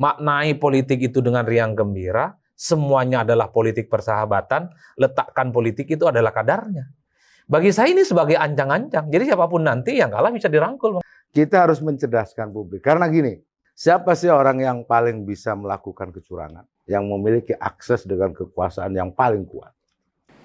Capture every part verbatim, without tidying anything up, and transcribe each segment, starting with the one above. maknai politik itu dengan riang gembira, semuanya adalah politik persahabatan, letakkan politik itu adalah kadarnya. Bagi saya ini sebagai ancang-ancang, jadi siapapun nanti yang kalah bisa dirangkul. Kita harus mencerdaskan publik, karena gini, siapa sih orang yang paling bisa melakukan kecurangan, yang memiliki akses dengan kekuasaan yang paling kuat?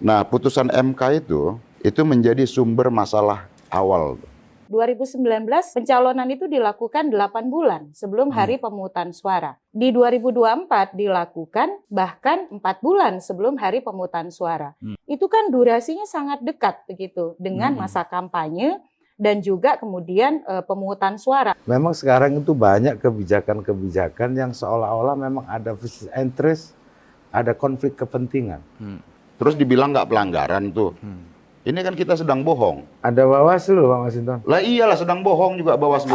Nah, putusan M K itu, itu menjadi sumber masalah awal. dua ribu sembilan belas pencalonan itu dilakukan delapan bulan sebelum hari pemungutan suara. Di dua ribu dua puluh empat dilakukan bahkan empat bulan sebelum hari pemungutan suara. Hmm. Itu kan durasinya sangat dekat begitu dengan masa kampanye dan juga kemudian e, pemungutan suara. Memang sekarang itu banyak kebijakan-kebijakan yang seolah-olah memang ada vested interest, ada konflik kepentingan. Hmm. Terus dibilang nggak pelanggaran tuh. Hmm. Ini kan kita sedang bohong. Ada Bawaslu, Pak Masinton. Lah iyalah, sedang bohong juga Bawaslu.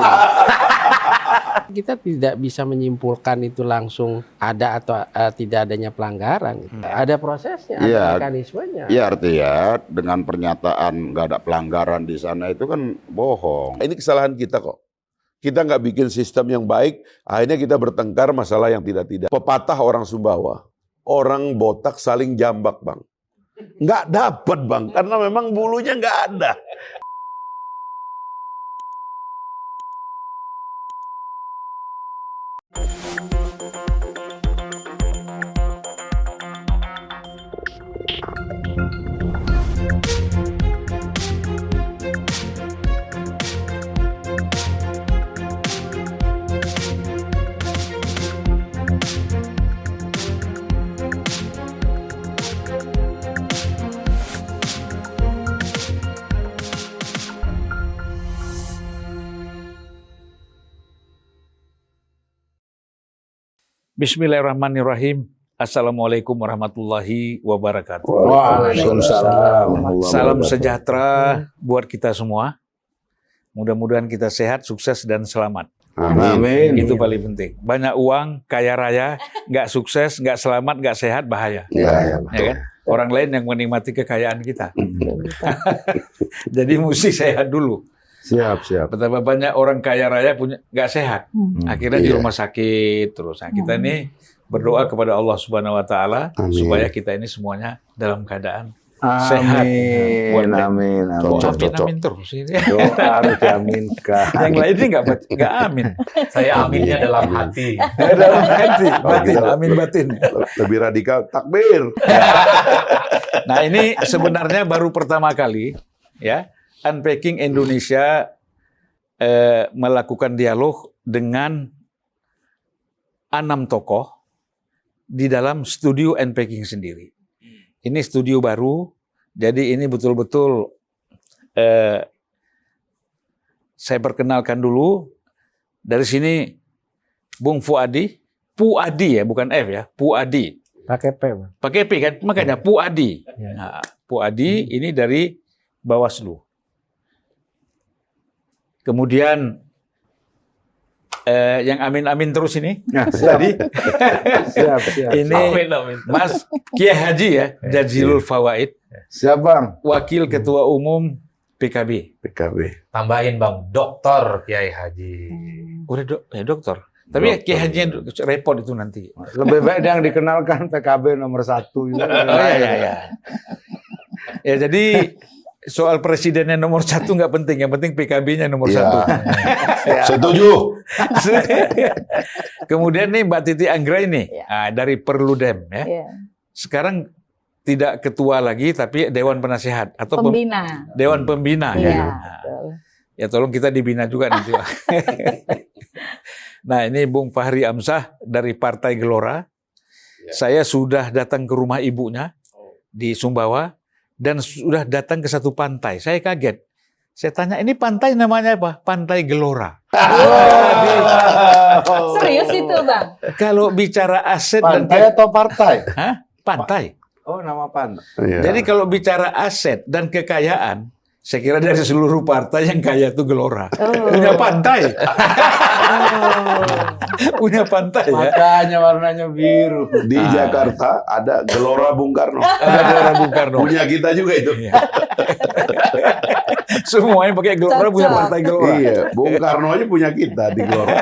Kita tidak bisa menyimpulkan itu langsung ada atau uh, tidak adanya pelanggaran. Hmm. Ada prosesnya, ya, ada mekanismenya. Iya, artinya dengan pernyataan nggak ada pelanggaran di sana itu kan bohong. Ini kesalahan kita kok. Kita nggak bikin sistem yang baik, akhirnya kita bertengkar masalah yang tidak-tidak. Pepatah orang Sumbawa, orang botak saling jambak, Bang. Nggak dapat, Bang, karena memang bulunya nggak ada. Bismillahirrahmanirrahim. Assalamualaikum warahmatullahi wabarakatuh. Waalaikumsalam. Salam sejahtera buat kita semua. Mudah-mudahan kita sehat, sukses, dan selamat. Amin. Itu paling penting. Banyak uang, kaya raya, nggak sukses, nggak selamat, nggak sehat, bahaya. Ya, ya, kan? Orang lain yang menikmati kekayaan kita. Jadi mesti sehat dulu. Siap, siap. Betapa banyak orang kaya raya punya nggak sehat, hmm. akhirnya yeah. di rumah sakit terus. Nah, kita ini berdoa kepada Allah Subhanahu Wa Taala supaya kita ini semuanya dalam keadaan amin. sehat. Amin, amin, cocok, amin, amin terus ini. Doa harus diaminkan. Yang lain ini nggak nggak amin. Saya aminnya dalam hati. Dalam hati, batin, amin batin. Lebih radikal takbir. Nah, ini sebenarnya baru pertama kali, ya. Unpacking Indonesia eh, melakukan dialog dengan enam tokoh di dalam studio Unpacking sendiri. Ini studio baru, jadi ini betul-betul eh, saya perkenalkan dulu. Dari sini Bung Fuadi, Puadi ya, bukan F ya, Puadi. Pakai P, Bang. Pakai P kan, makanya Puadi. Nah, Puadi hmm. ini dari Bawaslu. Kemudian eh, yang amin-amin terus ini, nah, siap. Jadi siap, siap. Ini amin, amin. Mas Kiai Haji ya, Jazilul Fawaid. Siap, Bang. Wakil Ketua Umum P K B. P K B. Tambahin, Bang, Doktor Kiai Haji. Hmm. Udah dok, ya dokter. Tapi ya, Kiai Haji yang repot itu nanti. Lebih baik yang dikenalkan P K B nomor satu. Itu, oh ya, ya, ya. Ya, jadi soal presidennya nomor satu nggak penting, yang penting P K B-nya nomor ya. satu. Ya. Setuju. Kemudian nih Mbak Titi Anggraeni ya. nah, dari Perludem ya. ya. Sekarang tidak ketua lagi, tapi Dewan Penasehat atau Pembina. Pem, Dewan Pembina ya. Ya. Nah, ya tolong kita dibina juga nanti. Nah, ini Bung Fahri Hamzah dari Partai Gelora. Ya. Saya sudah datang ke rumah ibunya di Sumbawa. Dan sudah datang ke satu pantai. Saya kaget. Saya tanya, ini pantai namanya apa? Pantai Gelora. Oh, serius itu, Bang? Kalau bicara aset... Pantai dan... atau partai? Hah? Pantai. Oh, nama pantai. Yeah. Jadi kalau bicara aset dan kekayaan, saya kira dari seluruh partai yang kaya itu Gelora. Oh. Punya pantai. Punya pantai. Matanya ya. Warnanya biru. Di ah. Jakarta ada Gelora Bung Karno. Ada Gelora Bung Karno. Punya kita juga itu. Semuanya pakai Gelora, punya partai Gelora. Iya, Bung Karno aja punya kita di Gelora.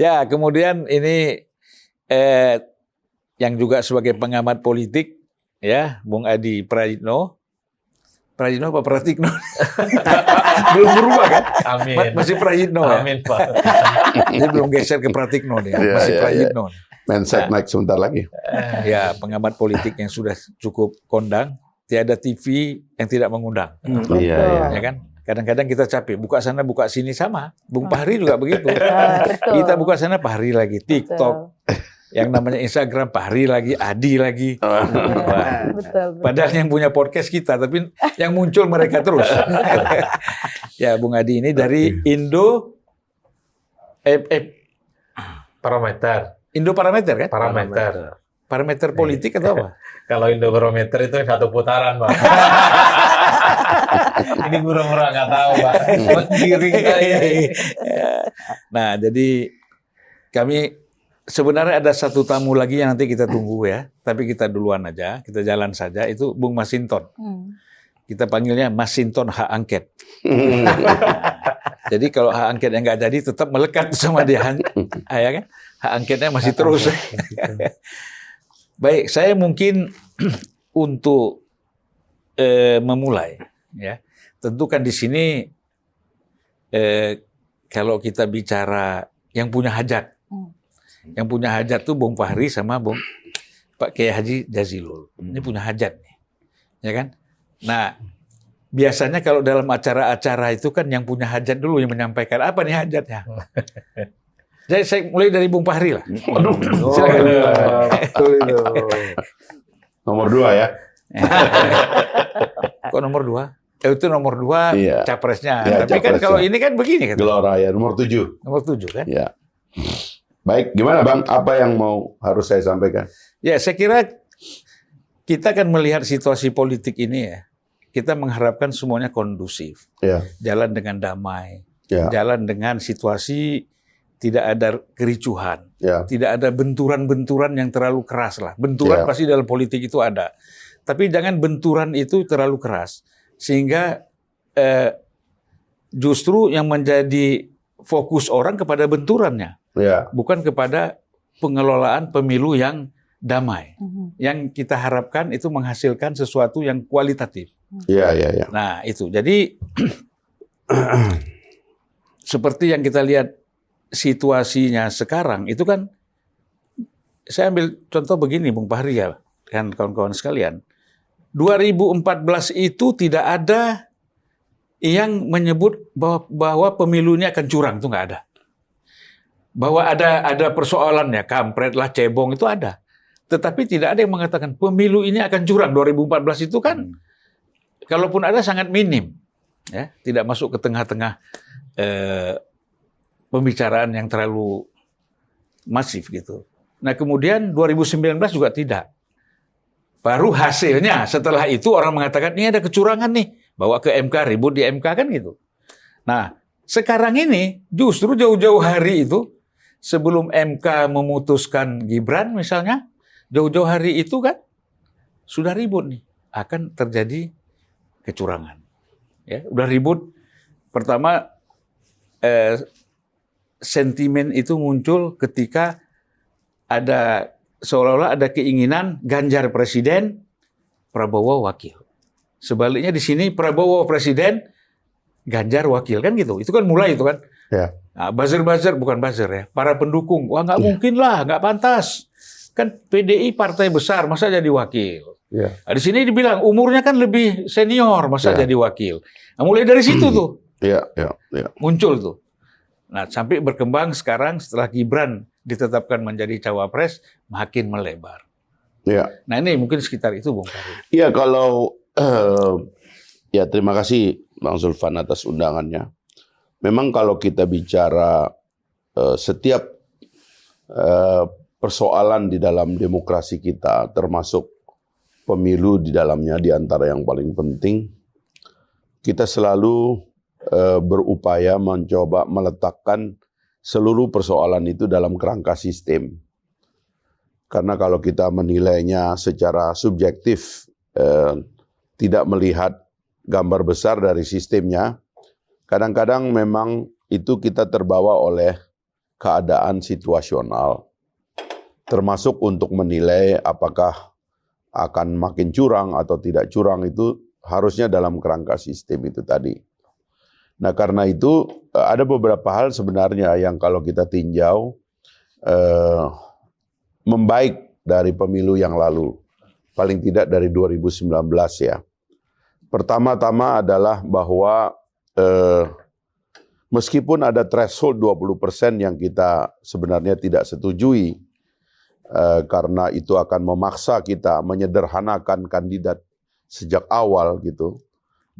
Ya, kemudian ini eh, yang juga sebagai pengamat politik, ya, Bung Adi Prayitno. Prayitno apa Pratikno? Belum berubah kan? Amin. Masih Prayitno ya? Amin, Pak. Dia belum geser ke Pratikno nih, ya, masih ya, Prayitno. Ya. Mindset naik sebentar lagi. Ya, pengamat politik yang sudah cukup kondang. Tiada T V yang tidak mengundang. Hmm. Iya, iya. Ya kan? Kadang-kadang kita capek, buka sana buka sini sama. Bung Fahri juga begitu. Kita buka sana Fahri lagi, TikTok. Yang namanya Instagram Fahri lagi, Adi lagi. Nah, betul, betul. Padahal yang punya podcast kita, tapi yang muncul mereka terus. Ya, Bung Adi ini dari Indo eh, eh. Parameter. Indo Parameter kan? Parameter. Parameter politik atau apa? Kalau Indo Barometer itu satu putaran, Pak. Ini murah-murah nggak tahu, Pak. Nah, jadi kami sebenarnya ada satu tamu lagi yang nanti kita tunggu ya. Tapi kita duluan aja, kita jalan saja. Itu Bung Masinton. Kita panggilnya Masinton Hak Angket. Jadi kalau hak angket yang nggak jadi tetap melekat sama dia, ya kan? Hak angketnya masih terus. Baik, saya mungkin untuk eh, memulai, ya. Tentu kan di sini eh, kalau kita bicara yang punya hajat, yang punya hajat tuh Bung Fahri sama Bung Pak Kiai Haji Jazilul, ini punya hajat nih, ya kan? Nah, biasanya kalau dalam acara-acara itu kan yang punya hajat dulu yang menyampaikan apa nih hajatnya. Jadi saya mulai dari Bung Fahri lah. Aduh, oh, silakan. Ya, nomor dua ya. Kok nomor dua? Eh, itu nomor dua iya. Capresnya. Ya, tapi capresnya. Kan kalau ini kan begini kan. Gelora ya, nomor tujuh. Nomor tujuh kan. Ya. Baik, gimana Bang? Apa yang mau harus saya sampaikan? Ya, saya kira kita kan melihat situasi politik ini ya. Kita mengharapkan semuanya kondusif. Ya. Jalan dengan damai. Ya. Jalan dengan situasi tidak ada kericuhan, yeah. Tidak ada benturan-benturan yang terlalu keras lah. Benturan yeah. Pasti dalam politik itu ada, tapi jangan benturan itu terlalu keras sehingga eh, justru yang menjadi fokus orang kepada benturannya, yeah. Bukan kepada pengelolaan pemilu yang damai. Mm-hmm. Yang kita harapkan itu menghasilkan sesuatu yang kualitatif. Yeah, yeah, yeah. Nah itu jadi seperti yang kita lihat. Situasinya sekarang itu kan saya ambil contoh begini Bung Fahri ya kan kawan-kawan sekalian, dua ribu empat belas itu tidak ada yang menyebut bahwa, bahwa pemilunya akan curang, itu nggak ada, bahwa ada ada persoalannya kampret lah cebong itu ada, tetapi tidak ada yang mengatakan pemilu ini akan curang. Dua ribu empat belas itu kan kalaupun ada sangat minim ya, tidak masuk ke tengah-tengah eh, pembicaraan yang terlalu masif gitu. Nah kemudian dua ribu sembilan belas juga tidak. Baru hasilnya setelah itu orang mengatakan ini ada kecurangan nih, bawa ke M K, ribut di M K kan gitu. Nah sekarang ini justru jauh-jauh hari itu sebelum M K memutuskan Gibran misalnya, jauh-jauh hari itu kan sudah ribut nih, akan terjadi kecurangan. Ya, udah ribut pertama. Eh, Sentimen itu muncul ketika ada seolah-olah ada keinginan Ganjar presiden, Prabowo wakil. Sebaliknya di sini Prabowo presiden, Ganjar wakil kan gitu. Itu kan mulai itu kan. Ya. Nah, buzzer-buzzer bukan buzzer ya. Para pendukung, wah nggak ya. Mungkin lah, nggak pantas. Kan P D I partai besar, masa jadi wakil. Ya. Nah, di sini dibilang umurnya kan lebih senior, masa ya. Jadi wakil. Nah, mulai dari situ tuh, ya, ya, ya. Muncul tuh. Nah, sampai berkembang sekarang setelah Gibran ditetapkan menjadi cawapres, makin melebar. Ya. Nah, ini mungkin sekitar itu, Bung Fahri. Iya, kalau... Eh, ya, terima kasih, Bang Zulfan, atas undangannya. Memang kalau kita bicara eh, setiap eh, persoalan di dalam demokrasi kita, termasuk pemilu di dalamnya, di antara yang paling penting, kita selalu... berupaya mencoba meletakkan seluruh persoalan itu dalam kerangka sistem. Karena kalau kita menilainya secara subjektif, eh, tidak melihat gambar besar dari sistemnya, kadang-kadang memang itu kita terbawa oleh keadaan situasional, termasuk untuk menilai apakah akan makin curang atau tidak curang, itu harusnya dalam kerangka sistem itu tadi. Nah, karena itu ada beberapa hal sebenarnya yang kalau kita tinjau eh, membaik dari pemilu yang lalu, paling tidak dari dua ribu sembilan belas ya. Pertama-tama adalah bahwa eh, meskipun ada threshold dua puluh persen yang kita sebenarnya tidak setujui, eh, karena itu akan memaksa kita menyederhanakan kandidat sejak awal gitu.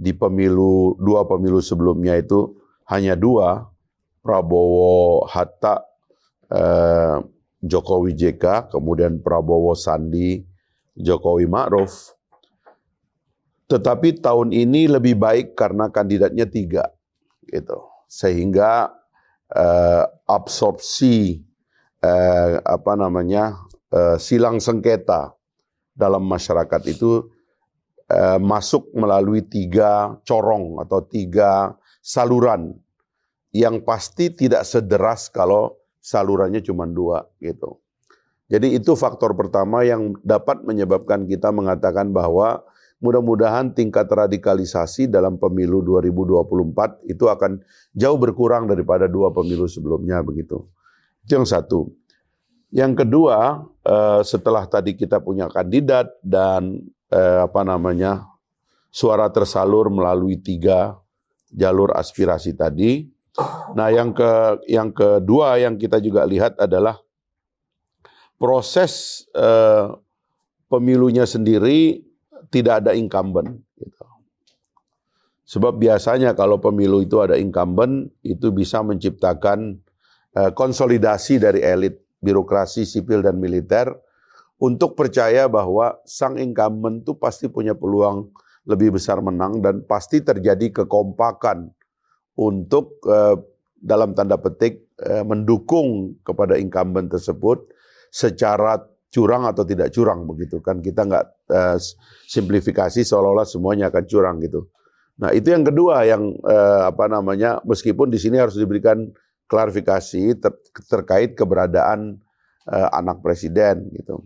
Di pemilu, dua pemilu sebelumnya itu hanya dua, Prabowo Hatta eh, Jokowi J K, kemudian Prabowo Sandi Jokowi Ma'ruf. Tetapi tahun ini lebih baik karena kandidatnya tiga, gitu. Sehingga eh, absorpsi eh, apa namanya eh, silang sengketa dalam masyarakat itu masuk melalui tiga corong atau tiga saluran yang pasti tidak sederas kalau salurannya cuma dua gitu. Jadi itu faktor pertama yang dapat menyebabkan kita mengatakan bahwa mudah-mudahan tingkat radikalisasi dalam pemilu dua ribu dua puluh empat itu akan jauh berkurang daripada dua pemilu sebelumnya begitu. Itu yang satu. Yang kedua, setelah tadi kita punya kandidat dan Eh, apa namanya suara tersalur melalui tiga jalur aspirasi tadi. Nah, yang ke yang kedua yang kita juga lihat adalah proses eh, pemilunya sendiri tidak ada incumbent. Gitu. Sebab biasanya kalau pemilu itu ada incumbent itu bisa menciptakan eh, konsolidasi dari elit birokrasi sipil dan militer. Untuk percaya bahwa sang incumbent itu pasti punya peluang lebih besar menang dan pasti terjadi kekompakan untuk eh, dalam tanda petik eh, mendukung kepada incumbent tersebut secara curang atau tidak curang begitu kan, kita nggak eh, simplifikasi seolah-olah semuanya akan curang gitu. Nah itu yang kedua yang eh, apa namanya meskipun di sini harus diberikan klarifikasi ter terkait keberadaan eh, anak presiden gitu.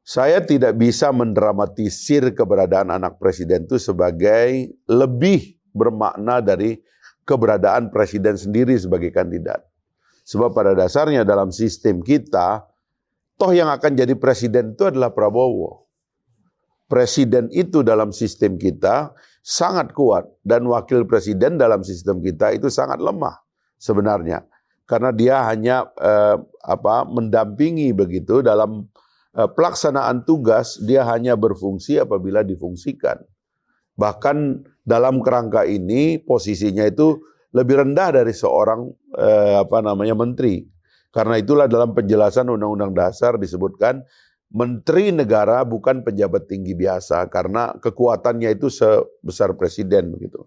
Saya tidak bisa mendramatisir keberadaan anak presiden itu sebagai lebih bermakna dari keberadaan presiden sendiri sebagai kandidat. Sebab pada dasarnya dalam sistem kita, toh yang akan jadi presiden itu adalah Prabowo. Presiden itu dalam sistem kita sangat kuat dan wakil presiden dalam sistem kita itu sangat lemah sebenarnya. Karena dia hanya eh, apa, mendampingi begitu dalam pelaksanaan tugas, dia hanya berfungsi apabila difungsikan. Bahkan dalam kerangka ini posisinya itu lebih rendah dari seorang eh, apa namanya menteri. Karena itulah dalam penjelasan Undang-Undang Dasar disebutkan menteri negara bukan pejabat tinggi biasa karena kekuatannya itu sebesar presiden begitu.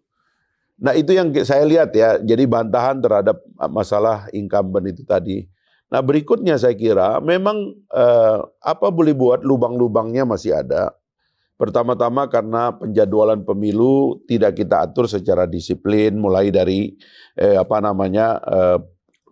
Nah itu yang saya lihat ya. Jadi bantahan terhadap masalah incumbent itu tadi. Nah berikutnya saya kira memang eh, apa boleh buat lubang-lubangnya masih ada. Pertama-tama karena penjadwalan pemilu tidak kita atur secara disiplin, mulai dari eh, apa namanya eh,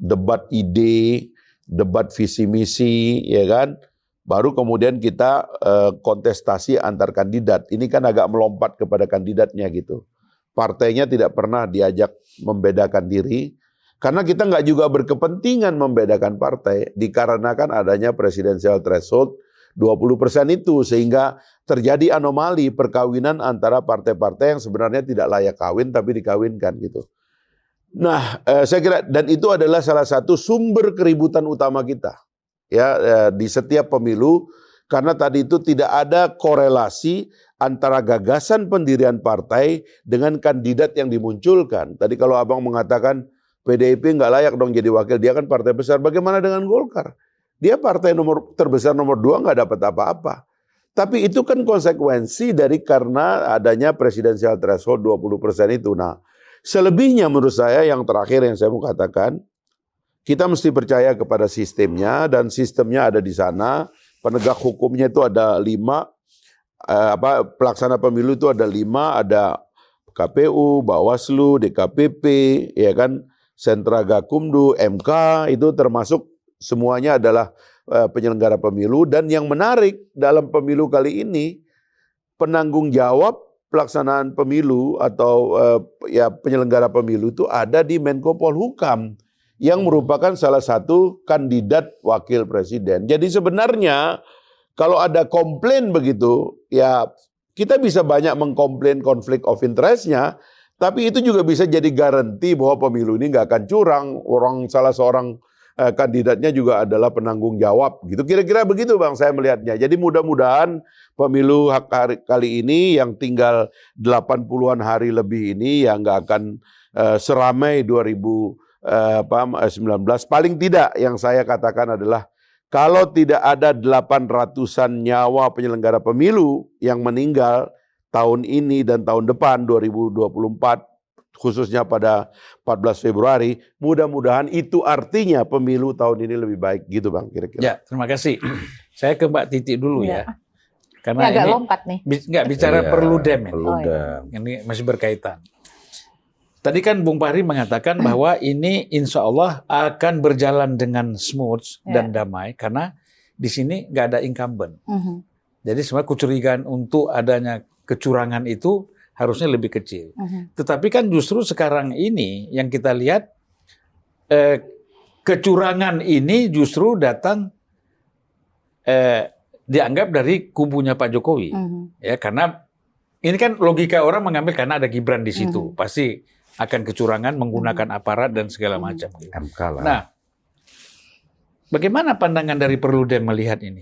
debat ide, debat visi misi, ya kan. Baru kemudian kita eh, kontestasi antar kandidat. Ini kan agak melompat kepada kandidatnya gitu. Partainya tidak pernah diajak membedakan diri. Karena kita nggak juga berkepentingan membedakan partai, dikarenakan adanya presidential threshold dua puluh persen itu, sehingga terjadi anomali perkawinan antara partai-partai yang sebenarnya tidak layak kawin tapi dikawinkan gitu. Nah, eh, saya kira dan itu adalah salah satu sumber keributan utama kita ya eh, di setiap pemilu, karena tadi itu tidak ada korelasi antara gagasan pendirian partai dengan kandidat yang dimunculkan. Tadi kalau Abang mengatakan P D I P nggak layak dong jadi wakil, dia kan partai besar. Bagaimana dengan Golkar? Dia partai nomor terbesar nomor dua nggak dapat apa-apa. Tapi itu kan konsekuensi dari karena adanya presidensial threshold dua puluh persen itu. Nah, selebihnya menurut saya yang terakhir yang saya mau katakan, kita mesti percaya kepada sistemnya dan sistemnya ada di sana. Penegak hukumnya itu ada lima, eh, apa, pelaksana pemilu itu ada lima, ada K P U, Bawaslu, D K P P, ya kan. Sentra Gakkumdu, M K, itu termasuk semuanya adalah uh, penyelenggara pemilu. Dan yang menarik dalam pemilu kali ini, penanggung jawab pelaksanaan pemilu atau uh, ya penyelenggara pemilu itu ada di Menko Polhukam, yang merupakan salah satu kandidat wakil presiden. Jadi sebenarnya kalau ada komplain begitu, ya kita bisa banyak mengkomplain konflik of interest-nya, tapi itu juga bisa jadi garansi bahwa pemilu ini nggak akan curang, orang salah seorang eh, kandidatnya juga adalah penanggung jawab. Gitu. Kira-kira begitu Bang, saya melihatnya. Jadi mudah-mudahan pemilu hak kali ini yang tinggal delapan puluhan hari lebih ini yang nggak akan eh, seramai dua ribu Uh, sembilan belas, paling tidak yang saya katakan adalah kalau tidak ada delapan ratusan nyawa penyelenggara pemilu yang meninggal tahun ini dan tahun depan dua ribu dua puluh empat, khususnya pada empat belas Februari, mudah-mudahan itu artinya pemilu tahun ini lebih baik, gitu Bang, kira-kira. Ya, terima kasih. Saya ke Mbak Titi dulu ya, ya. Karena ini agak ini lompat nih. Nggak, bicara ya, Perludem ini. Perludem. Ini masih berkaitan. Tadi kan Bung Fahri mengatakan bahwa ini insya Allah akan berjalan dengan smooth yeah. dan damai karena di sini nggak ada incumbent. Mm-hmm. Jadi sebenarnya kecurigaan untuk adanya kecurangan itu harusnya lebih kecil. Mm-hmm. Tetapi kan justru sekarang ini yang kita lihat eh, kecurangan ini justru datang eh, dianggap dari kubunya Pak Jokowi, mm-hmm. ya karena ini kan logika orang mengambil karena ada Gibran di situ mm-hmm. pasti akan kecurangan menggunakan aparat dan segala macam. Nah, bagaimana pandangan dari Perludem melihat ini?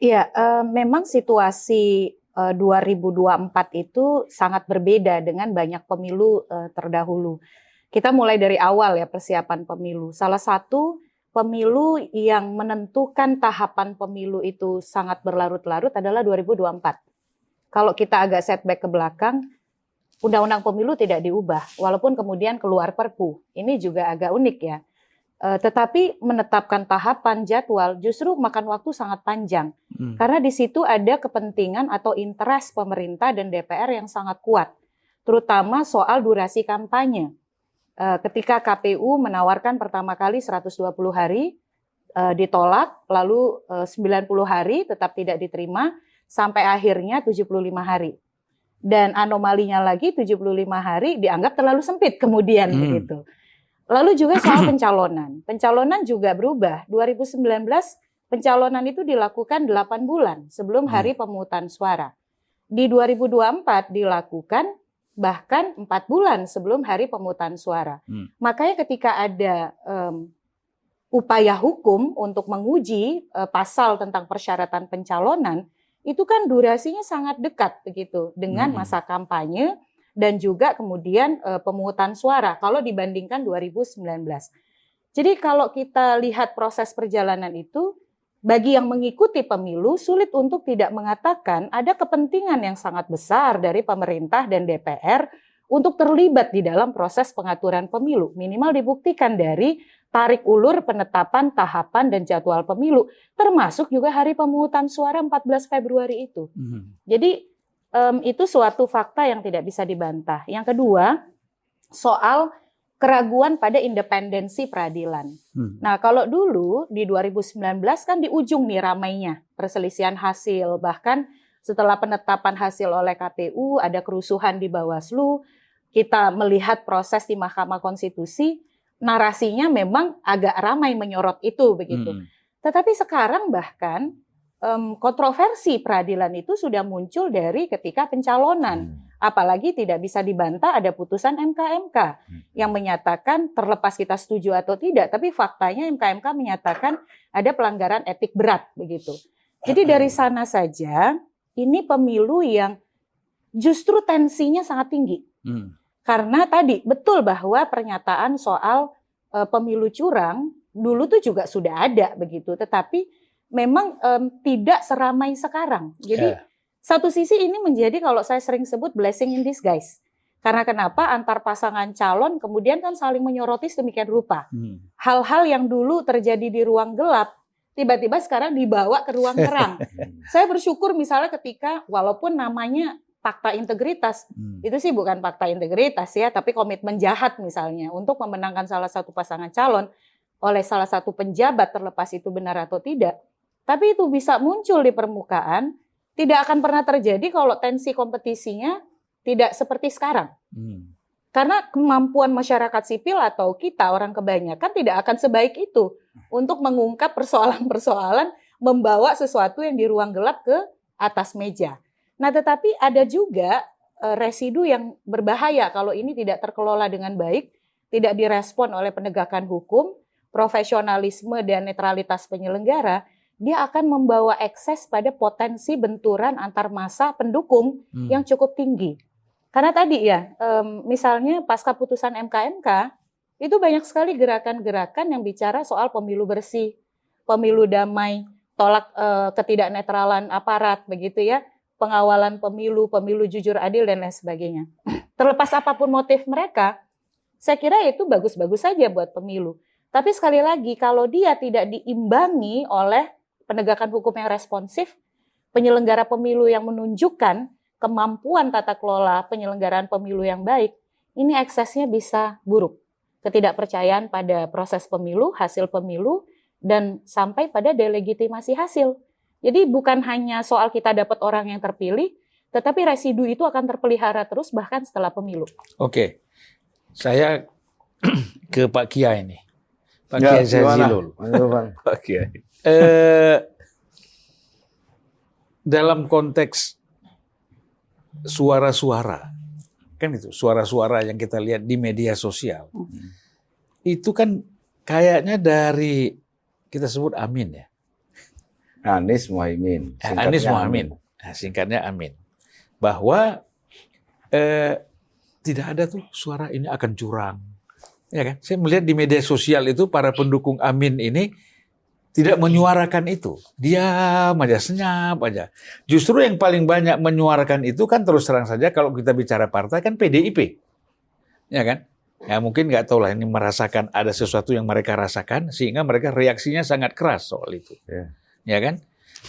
Iya, eh, memang situasi eh, dua ribu dua puluh empat itu sangat berbeda dengan banyak pemilu eh, terdahulu. Kita mulai dari awal ya persiapan pemilu. Salah satu pemilu yang menentukan tahapan pemilu itu sangat berlarut-larut adalah dua ribu dua puluh empat. Kalau kita agak setback ke belakang, Undang-undang pemilu tidak diubah, walaupun kemudian keluar perpu. Ini juga agak unik ya. E, tetapi menetapkan tahapan jadwal justru makan waktu sangat panjang. Hmm. Karena di situ ada kepentingan atau interes pemerintah dan D P R yang sangat kuat. Terutama soal durasi kampanye. E, ketika K P U menawarkan pertama kali seratus dua puluh hari, e, ditolak, lalu e, sembilan puluh hari tetap tidak diterima, sampai akhirnya tujuh puluh lima hari. Dan anomalinya lagi tujuh puluh lima hari dianggap terlalu sempit kemudian hmm. begitu. Lalu juga soal pencalonan. Pencalonan juga berubah. dua ribu sembilan belas pencalonan itu dilakukan delapan bulan sebelum hari pemungutan suara. Di dua ribu dua puluh empat dilakukan bahkan empat bulan sebelum hari pemungutan suara. Hmm. Makanya ketika ada um, upaya hukum untuk menguji uh, pasal tentang persyaratan pencalonan, itu kan durasinya sangat dekat begitu dengan masa kampanye dan juga kemudian e, pemungutan suara kalau dibandingkan dua ribu sembilan belas. Jadi kalau kita lihat proses perjalanan itu, bagi yang mengikuti pemilu sulit untuk tidak mengatakan ada kepentingan yang sangat besar dari pemerintah dan D P R untuk terlibat di dalam proses pengaturan pemilu. Minimal dibuktikan dari tarik ulur penetapan tahapan dan jadwal pemilu, termasuk juga hari pemungutan suara empat belas Februari itu. Mm-hmm. Jadi um, itu suatu fakta yang tidak bisa dibantah. Yang kedua, soal keraguan pada independensi peradilan. Mm-hmm. Nah kalau dulu di dua ribu sembilan belas kan di ujung nih ramainya perselisihan hasil, bahkan setelah penetapan hasil oleh K P U ada kerusuhan di Bawaslu, kita melihat proses di Mahkamah Konstitusi, narasinya memang agak ramai menyorot itu begitu. Hmm. Tetapi sekarang bahkan um, kontroversi peradilan itu sudah muncul dari ketika pencalonan. Hmm. Apalagi tidak bisa dibantah ada putusan M K M K hmm. yang menyatakan terlepas kita setuju atau tidak. Tapi faktanya M K M K menyatakan ada pelanggaran etik berat begitu. Jadi dari sana saja ini pemilu yang justru tensinya sangat tinggi. Hmm. Karena tadi betul bahwa pernyataan soal e, pemilu curang dulu tuh juga sudah ada begitu, tetapi memang e, tidak seramai sekarang. Jadi yeah. satu sisi ini menjadi kalau saya sering sebut blessing in disguise. Karena kenapa antar pasangan calon kemudian kan saling menyoroti sedemikian rupa. Hmm. Hal-hal yang dulu terjadi di ruang gelap tiba-tiba sekarang dibawa ke ruang terang. Saya bersyukur misalnya ketika walaupun namanya fakta integritas. Hmm. Itu sih bukan fakta integritas ya, tapi komitmen jahat misalnya untuk memenangkan salah satu pasangan calon oleh salah satu penjabat terlepas itu benar atau tidak. Tapi itu bisa muncul di permukaan, tidak akan pernah terjadi kalau tensi kompetisinya tidak seperti sekarang. Hmm. Karena kemampuan masyarakat sipil atau kita orang kebanyakan tidak akan sebaik itu untuk mengungkap persoalan-persoalan, membawa sesuatu yang di ruang gelap ke atas meja. Nah, tetapi ada juga residu yang berbahaya kalau ini tidak terkelola dengan baik, tidak direspon oleh penegakan hukum, profesionalisme dan netralitas penyelenggara, dia akan membawa ekses pada potensi benturan antar massa pendukung hmm. yang cukup tinggi. Karena tadi ya, misalnya pasca putusan M K M K, itu banyak sekali gerakan-gerakan yang bicara soal pemilu bersih, pemilu damai, tolak ketidaknetralan aparat begitu ya, pengawalan pemilu, pemilu jujur, adil, dan lain sebagainya. Terlepas apapun motif mereka, saya kira itu bagus-bagus saja buat pemilu. Tapi sekali lagi, kalau dia tidak diimbangi oleh penegakan hukum yang responsif, penyelenggara pemilu yang menunjukkan kemampuan tata kelola penyelenggaraan pemilu yang baik, ini eksesnya bisa buruk. Ketidakpercayaan pada proses pemilu, hasil pemilu, dan sampai pada delegitimasi hasil. Jadi bukan hanya soal kita dapat orang yang terpilih, tetapi residu itu akan terpelihara terus bahkan setelah pemilu. Oke, saya ke Pak Kiai ini, Pak ya, Kiai Jazilul. Pak Kiai. Eh, dalam konteks suara-suara, kan itu suara-suara yang kita lihat di media sosial, hmm. itu kan kayaknya dari kita sebut Amin ya. Anies Muhaimin. Anies Muhaimin. Nah, singkatnya Amin. Bahwa eh, tidak ada tuh suara ini akan curang. Ya kan? Saya melihat di media sosial itu para pendukung Amin ini tidak menyuarakan itu. Diam aja, senyap aja. Justru yang paling banyak menyuarakan itu kan terus terang saja kalau kita bicara partai kan P D I P. Ya kan? Ya mungkin nggak tahu lah ini merasakan ada sesuatu yang mereka rasakan sehingga mereka reaksinya sangat keras soal itu. Ya. Ya kan?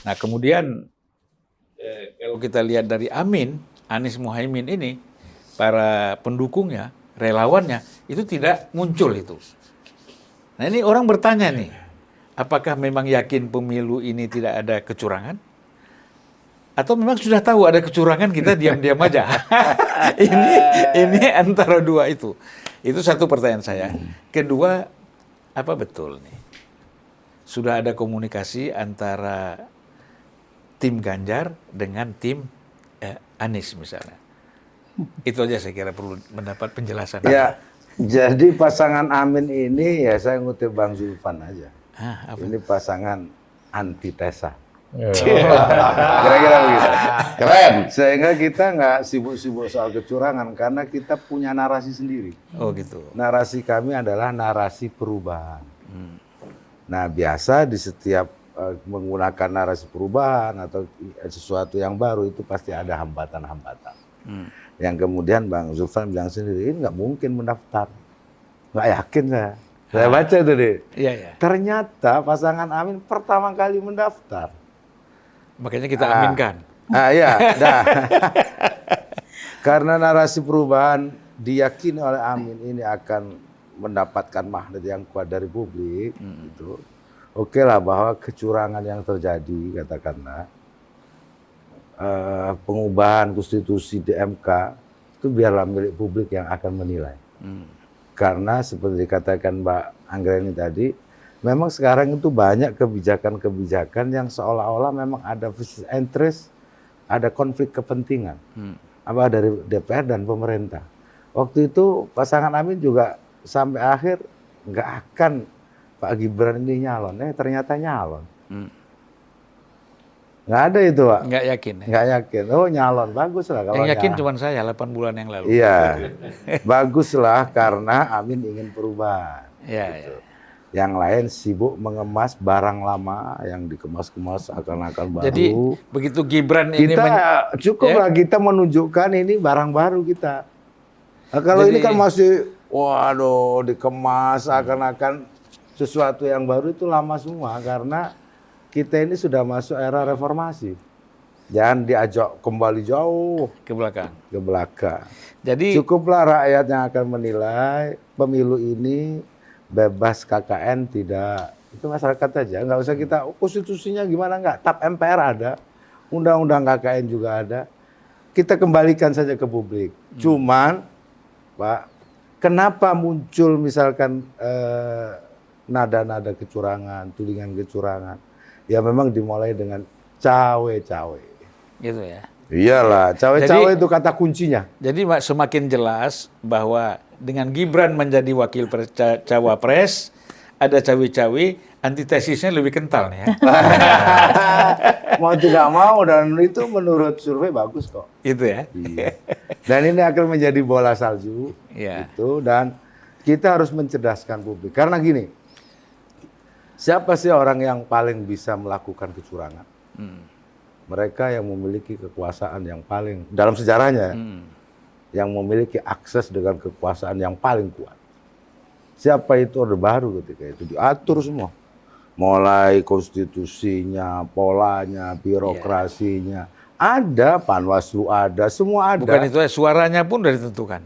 Nah kemudian eh, kalau kita lihat dari Amin, Anies Muhaimin ini, para pendukungnya, relawannya, itu tidak muncul itu. Nah ini orang bertanya nih, apakah memang yakin pemilu ini tidak ada kecurangan? Atau memang sudah tahu ada kecurangan kita diam-diam aja? ini, ini antara dua itu. Itu satu pertanyaan saya. Kedua, apa betul nih? Sudah ada komunikasi antara tim Ganjar dengan tim eh, Anies misalnya. Itu aja saya kira perlu mendapat penjelasan. Ya, jadi pasangan Amin ini ya saya ngutip Bang Zulfan aja. Hah, apa? Ini pasangan antitesa. Ya. Kira-kira begitu. Keren. Sehingga kita nggak sibuk-sibuk soal kecurangan karena kita punya narasi sendiri. Oh gitu. Narasi kami adalah narasi perubahan. Hmm. Nah biasa di setiap uh, menggunakan narasi perubahan atau sesuatu yang baru itu pasti ada hambatan-hambatan. Hmm. Yang kemudian Bang Zulfan bilang sendiri, ini nggak mungkin mendaftar. Nggak yakin saya. Saya baca itu deh. Ya, ya. Ternyata pasangan Amin pertama kali mendaftar. Makanya kita ah, aminkan. Ah ya, dah. Karena narasi perubahan diyakini oleh Amin ini akan mendapatkan magnet yang kuat dari publik, hmm. gitu. Oke lah bahwa kecurangan yang terjadi katakanlah uh, pengubahan konstitusi di M K itu biarlah milik publik yang akan menilai. Hmm. Karena seperti dikatakan Mbak Anggraeni tadi, memang sekarang itu banyak kebijakan-kebijakan yang seolah-olah memang ada vested interest, ada konflik kepentingan, hmm. apa dari D P R dan pemerintah. Waktu itu pasangan Amin juga sampai akhir nggak akan Pak Gibran ini nyalon, eh ternyata nyalon. Hmm. Nggak ada itu Pak. Nggak yakin. Ya? Nggak yakin. Oh nyalon, bagus lah. Yang yakin cuma saya, delapan bulan yang lalu. Iya, bagus lah karena Amin ingin perubahan. Iya, gitu. Ya. Yang lain sibuk mengemas barang lama yang dikemas-kemas akan-akan baru. Jadi begitu Gibran ini... Kita men- cukup ya? Lah kita menunjukkan ini barang baru kita. Nah, kalau jadi, ini kan masih... Waduh, dikemas akan-akan sesuatu yang baru itu lama semua karena kita ini sudah masuk era reformasi. Jangan diajak kembali jauh ke belakang. Ke belakang. Jadi cukuplah rakyat yang akan menilai pemilu ini bebas K K N tidak. Itu masyarakat aja, nggak usah kita konstitusinya gimana nggak. Tap M P R ada, undang-undang K K N juga ada. Kita kembalikan saja ke publik. Hmm. Cuman, Pak, kenapa muncul misalkan eh, nada-nada kecurangan, tudingan kecurangan? Ya memang dimulai dengan cawe-cawe. Gitu ya. Iyalah, cawe-cawe itu kata kuncinya. Jadi semakin jelas bahwa dengan Gibran menjadi wakil cawapres, ada cawe-cawe, antitesisnya lebih kental ya. Mau tidak mau, dan itu menurut survei bagus kok. Itu ya. Iya. Dan ini akan menjadi bola salju. Iya. Itu, dan kita harus mencerdaskan publik. Karena gini, siapa sih orang yang paling bisa melakukan kecurangan? Hmm. Mereka yang memiliki kekuasaan yang paling, dalam sejarahnya, hmm. yang memiliki akses dengan kekuasaan yang paling kuat. Siapa itu? Orde baru ketika itu diatur semua. Mulai konstitusinya, polanya, birokrasinya. Yeah. Ada, Panwaslu ada, semua ada. Bukan itu, suaranya pun sudah ditentukan.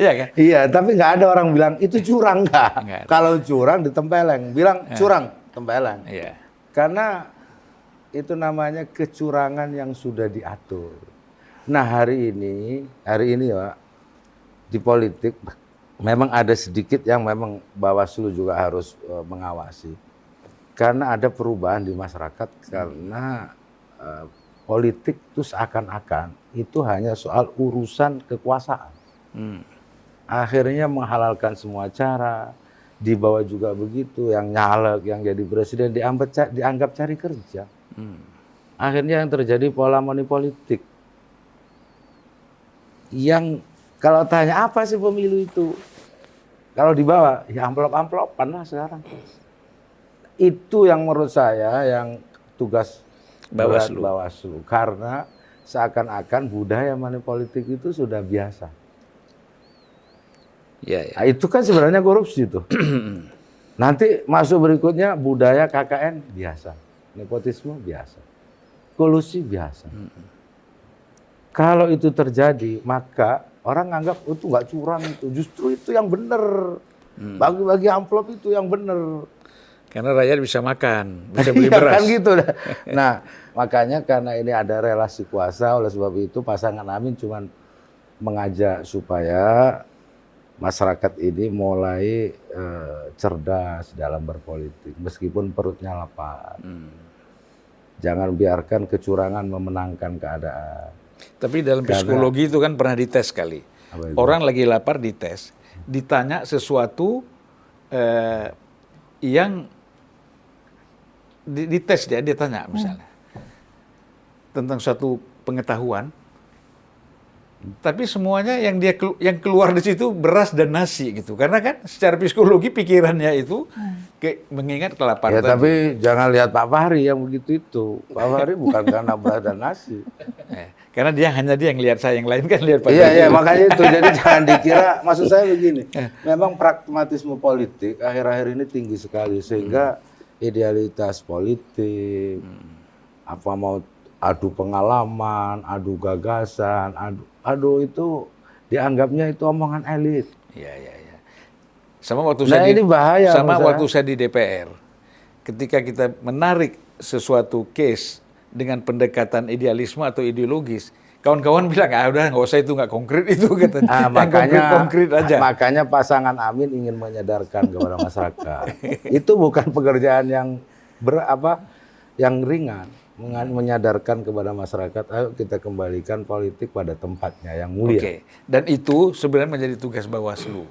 Iya kan? Iya, tapi nggak ada orang bilang, itu curang nggak? Kalau curang ditempeleng, bilang curang, tempeleng. Yeah. Karena itu namanya kecurangan yang sudah diatur. Nah hari ini, hari ini Pak, di politik memang ada sedikit yang memang Bawaslu juga harus uh, mengawasi. Karena ada perubahan di masyarakat, karena uh, politik itu seakan-akan itu hanya soal urusan kekuasaan. Hmm. Akhirnya menghalalkan semua cara. Di bawah juga begitu, yang nyalek, yang jadi presiden dianggap, dianggap cari kerja. Hmm. Akhirnya yang terjadi pola manipolitik. Yang kalau tanya apa sih pemilu itu? Kalau di bawah, ya amplop-amplopan lah sekarang. Itu yang menurut saya yang tugas Bawaslu. Bawaslu. Karena seakan-akan budaya manipolitik itu sudah biasa. Ya, ya. Nah, itu kan sebenarnya korupsi tuh. Nanti masuk berikutnya budaya K K N biasa, nepotisme biasa, kolusi biasa. Hmm. Kalau itu terjadi maka orang nganggap itu nggak curang itu, justru itu yang benar. Hmm. Bagi-bagi amplop itu yang benar. Karena rakyat bisa makan, bisa beli beras. Kan gitu. Nah makanya karena ini ada relasi kuasa, oleh sebab itu pasangan Amin cuma mengajak supaya masyarakat ini mulai eh, cerdas dalam berpolitik, meskipun perutnya lapar. Hmm. Jangan biarkan kecurangan memenangkan keadaan. Tapi dalam karena, psikologi itu kan pernah dites kali. Orang lagi lapar dites, ditanya sesuatu eh, yang dites dia, dia tanya misalnya tentang suatu pengetahuan. Tapi semuanya yang dia yang keluar di situ beras dan nasi gitu, karena kan secara psikologi pikirannya itu ke, mengingat kelaparan. Ya tapi jangan lihat Pak Fahri yang begitu itu. Pak Fahri bukan karena beras dan nasi. Eh, karena dia hanya dia yang lihat saya, yang lain kan lihat Pak. Iya iya makanya itu. Jadi jangan dikira, maksud saya begini. Memang pragmatisme politik akhir-akhir ini tinggi sekali sehingga hmm. idealitas politik hmm. apa mau adu pengalaman, adu gagasan, adu Aduh itu dianggapnya itu omongan elit. Iya iya iya. Sama waktu nah, saya ini di, bahaya sama waktu saya. saya di D P R. Ketika kita menarik sesuatu case dengan pendekatan idealisme atau ideologis, kawan-kawan bilang ah udah nggak usah itu nggak konkret itu katanya. Ah, makanya konkret aja. Makanya pasangan Amin ingin menyadarkan kepada masyarakat. Itu bukan pekerjaan yang ber, apa yang ringan. Menyadarkan kepada masyarakat, ayo kita kembalikan politik pada tempatnya yang mulia. Oke, dan itu sebenarnya menjadi tugas Bawaslu.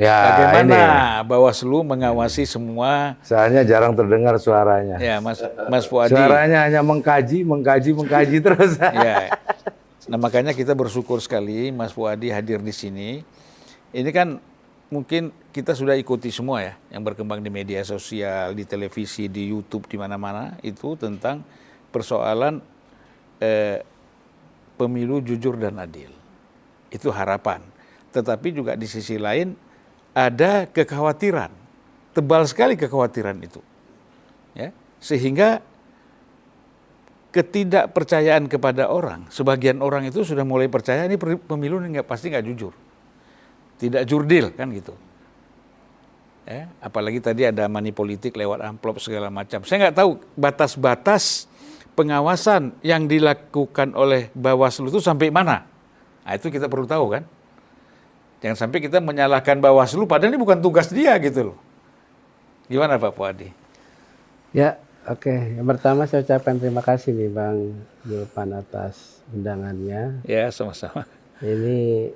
Ya, bagaimana ini. Bawaslu mengawasi ini. Semua? Soalnya jarang terdengar suaranya. Ya, Mas, Mas Fuadi. Suaranya hanya mengkaji, mengkaji, mengkaji terus. Ya. Nah, makanya kita bersyukur sekali Mas Fuadi hadir di sini. Ini kan mungkin kita sudah ikuti semua ya, yang berkembang di media sosial, di televisi, di YouTube, di mana-mana itu tentang persoalan eh, pemilu jujur dan adil. Itu harapan. Tetapi juga di sisi lain ada kekhawatiran. Tebal sekali kekhawatiran itu. Ya, sehingga ketidakpercayaan kepada orang. Sebagian orang itu sudah mulai percaya ini pemilu ini nggak, pasti nggak jujur, tidak jurdil kan gitu. Ya, apalagi tadi ada manipolitik lewat amplop segala macam. Saya nggak tahu batas-batas pengawasan yang dilakukan oleh Bawaslu itu sampai mana. Nah, itu kita perlu tahu kan. Jangan sampai kita menyalahkan Bawaslu, padahal ini bukan tugas dia gitu loh. Gimana Pak Fuadi? Ya, oke. Okay. Yang pertama saya ucapkan terima kasih nih Bang Zulfan atas undangannya. Ya, sama-sama. Ini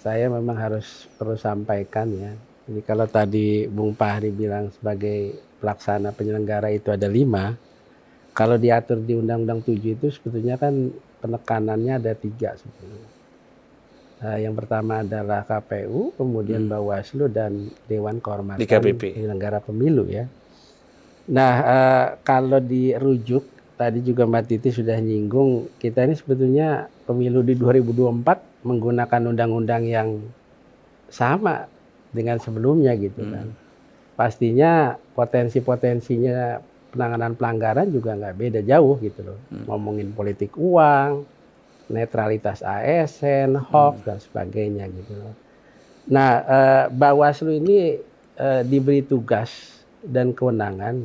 saya memang harus perlu sampaikan ya. Jadi kalau tadi Bung Fahri bilang sebagai pelaksana penyelenggara itu ada lima. Kalau diatur di Undang-Undang tujuh itu sebetulnya kan penekanannya ada tiga sebetulnya. Uh, yang pertama adalah K P U, kemudian hmm. Bawaslu dan Dewan Kehormatan Penyelenggara Pemilu ya. Nah uh, kalau dirujuk tadi juga Mbak Titi sudah nyinggung, kita ini sebetulnya pemilu di dua ribu dua puluh empat menggunakan undang-undang yang sama dengan sebelumnya gitu kan. Hmm. Pastinya potensi-potensinya penanganan pelanggaran juga nggak beda jauh gitu loh. Hmm. Ngomongin politik uang, netralitas A S N, hoax hmm. dan sebagainya gitu. Nah, e, Bawaslu ini e, diberi tugas dan kewenangan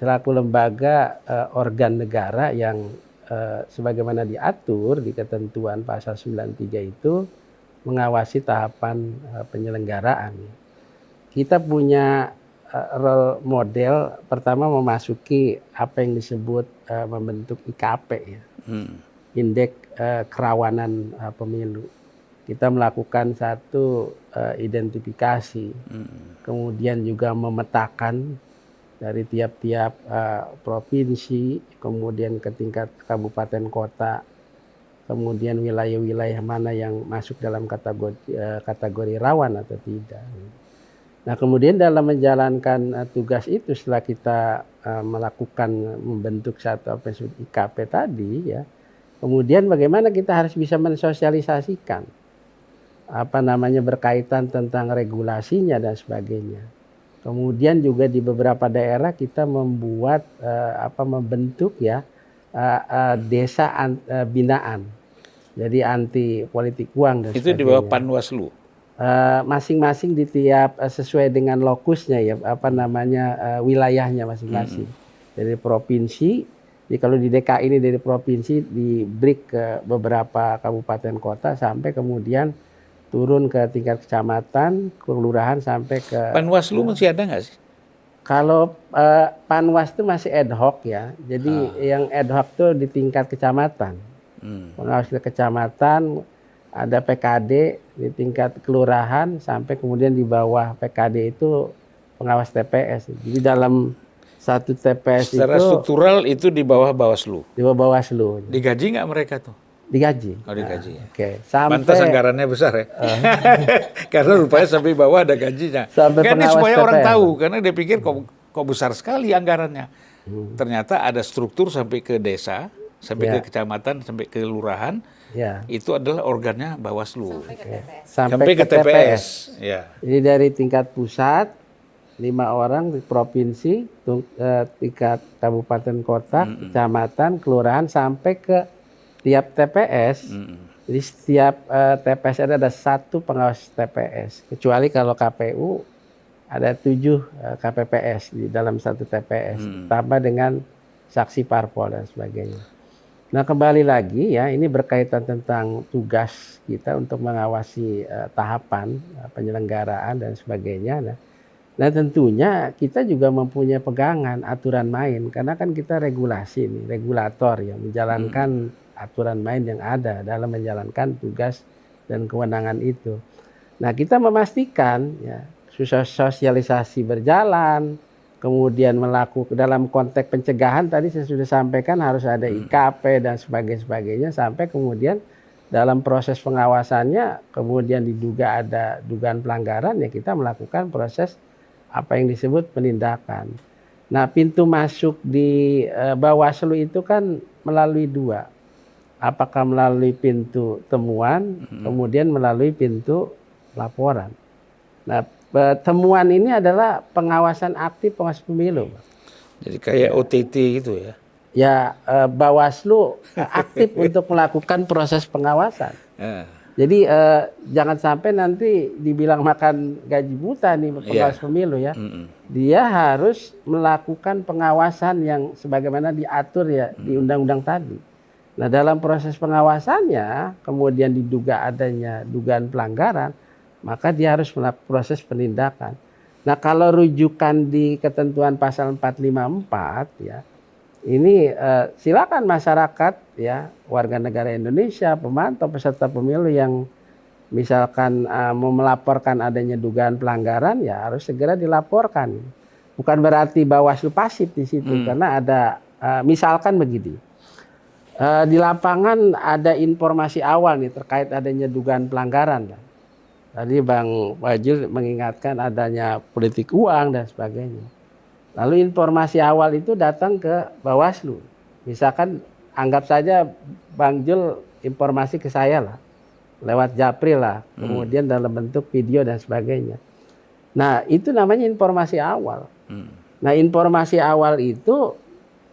selaku lembaga e, organ negara yang e, sebagaimana diatur di ketentuan pasal sembilan puluh tiga itu mengawasi tahapan e, penyelenggaraan. Kita punya e, role model pertama memasuki apa yang disebut e, membentuk I K P ya. Hmm. Indeks uh, kerawanan uh, pemilu. Kita melakukan satu uh, identifikasi, hmm. kemudian juga memetakan dari tiap-tiap uh, provinsi, kemudian ke tingkat kabupaten kota, kemudian wilayah-wilayah mana yang masuk dalam kategori, uh, kategori rawan atau tidak. Nah kemudian dalam menjalankan uh, tugas itu setelah kita uh, melakukan membentuk satu apa yang disebut I K P tadi ya. Kemudian bagaimana kita harus bisa mensosialisasikan apa namanya berkaitan tentang regulasinya dan sebagainya. Kemudian juga di beberapa daerah kita membuat uh, apa membentuk ya uh, uh, desa an, uh, binaan. Jadi anti politik uang dan itu sebagainya. Itu di bawah Panwaslu. Uh, masing-masing di tiap uh, sesuai dengan lokusnya ya apa namanya uh, wilayahnya masing-masing. Hmm. Dari provinsi. Jadi kalau di D K I ini dari provinsi di break ke beberapa kabupaten kota sampai kemudian turun ke tingkat kecamatan, kelurahan sampai ke... Panwaslu uh, masih ada nggak sih? Kalau uh, Panwas itu masih ad hoc ya. Jadi ah. yang ad hoc itu di tingkat kecamatan. Hmm. Panwas di kecamatan, ada P K D di tingkat kelurahan sampai kemudian di bawah P K D itu pengawas T P S. Jadi dalam... Satu T P S secara itu... Secara struktural itu di bawah Bawaslu? Di bawah Bawaslu. Digaji nggak mereka tuh? Digaji. Oh digaji. Nah, oke. Okay. Pantas anggarannya besar ya. Uh. Karena rupanya sampai bawah ada gajinya. Sampai kan ini supaya T P S. Orang tahu. Karena dia pikir kok, kok besar sekali anggarannya. Hmm. Ternyata ada struktur sampai ke desa, sampai yeah. ke kecamatan, sampai ke kelurahan. Yeah. Itu adalah organnya Bawaslu. Sampai ke T P S. Sampai, sampai ke T P S. T P S. Yeah. Jadi dari tingkat pusat, lima orang di provinsi, tingkat kabupaten kota, mm-hmm. kecamatan, kelurahan sampai ke tiap T P S. Mm-hmm. Jadi setiap uh, T P S ada, ada satu pengawas T P S. Kecuali kalau K P U ada tujuh uh, K P P S di dalam satu T P S. Mm-hmm. Tambah dengan saksi parpol dan sebagainya. Nah kembali lagi ya, ini berkaitan tentang tugas kita untuk mengawasi uh, tahapan uh, penyelenggaraan dan sebagainya. Nah, Nah tentunya kita juga mempunyai pegangan aturan main karena kan kita regulasi nih, regulator yang menjalankan hmm. aturan main yang ada dalam menjalankan tugas dan kewenangan itu. Nah kita memastikan ya sosialisasi berjalan, kemudian melakukan dalam konteks pencegahan tadi saya sudah sampaikan harus ada I K P dan sebagainya sampai kemudian dalam proses pengawasannya kemudian diduga ada dugaan pelanggaran ya kita melakukan proses apa yang disebut penindakan. Nah, pintu masuk di e, Bawaslu itu kan melalui dua. Apakah melalui pintu temuan, mm-hmm. kemudian melalui pintu laporan. Nah, e, temuan ini adalah pengawasan aktif pengawas pemilu. Jadi kayak O T T gitu ya? ya eh, Bawaslu aktif untuk melakukan proses pengawasan. Eh. Jadi eh, jangan sampai nanti dibilang makan gaji buta nih pengawas yeah. pemilu ya. Mm-mm. Dia harus melakukan pengawasan yang sebagaimana diatur ya mm. di undang-undang tadi. Nah, dalam proses pengawasannya kemudian diduga adanya dugaan pelanggaran, maka dia harus melakukan proses penindakan. Nah, kalau rujukan di ketentuan pasal empat lima empat ya. Ini eh, silakan masyarakat ya, warga negara Indonesia, pemantau peserta pemilu yang misalkan eh, mau melaporkan adanya dugaan pelanggaran ya harus segera dilaporkan. Bukan berarti Bawaslu pasif di situ hmm. karena ada eh, misalkan begini. Eh, di lapangan ada informasi awal nih terkait adanya dugaan pelanggaran. Tadi Bang Wajil mengingatkan adanya politik uang dan sebagainya. Lalu informasi awal itu datang ke Bawaslu. Misalkan anggap saja Bang Jul informasi ke saya lah. Lewat Japri lah. Kemudian hmm. dalam bentuk video dan sebagainya. Nah itu namanya informasi awal. Hmm. Nah informasi awal itu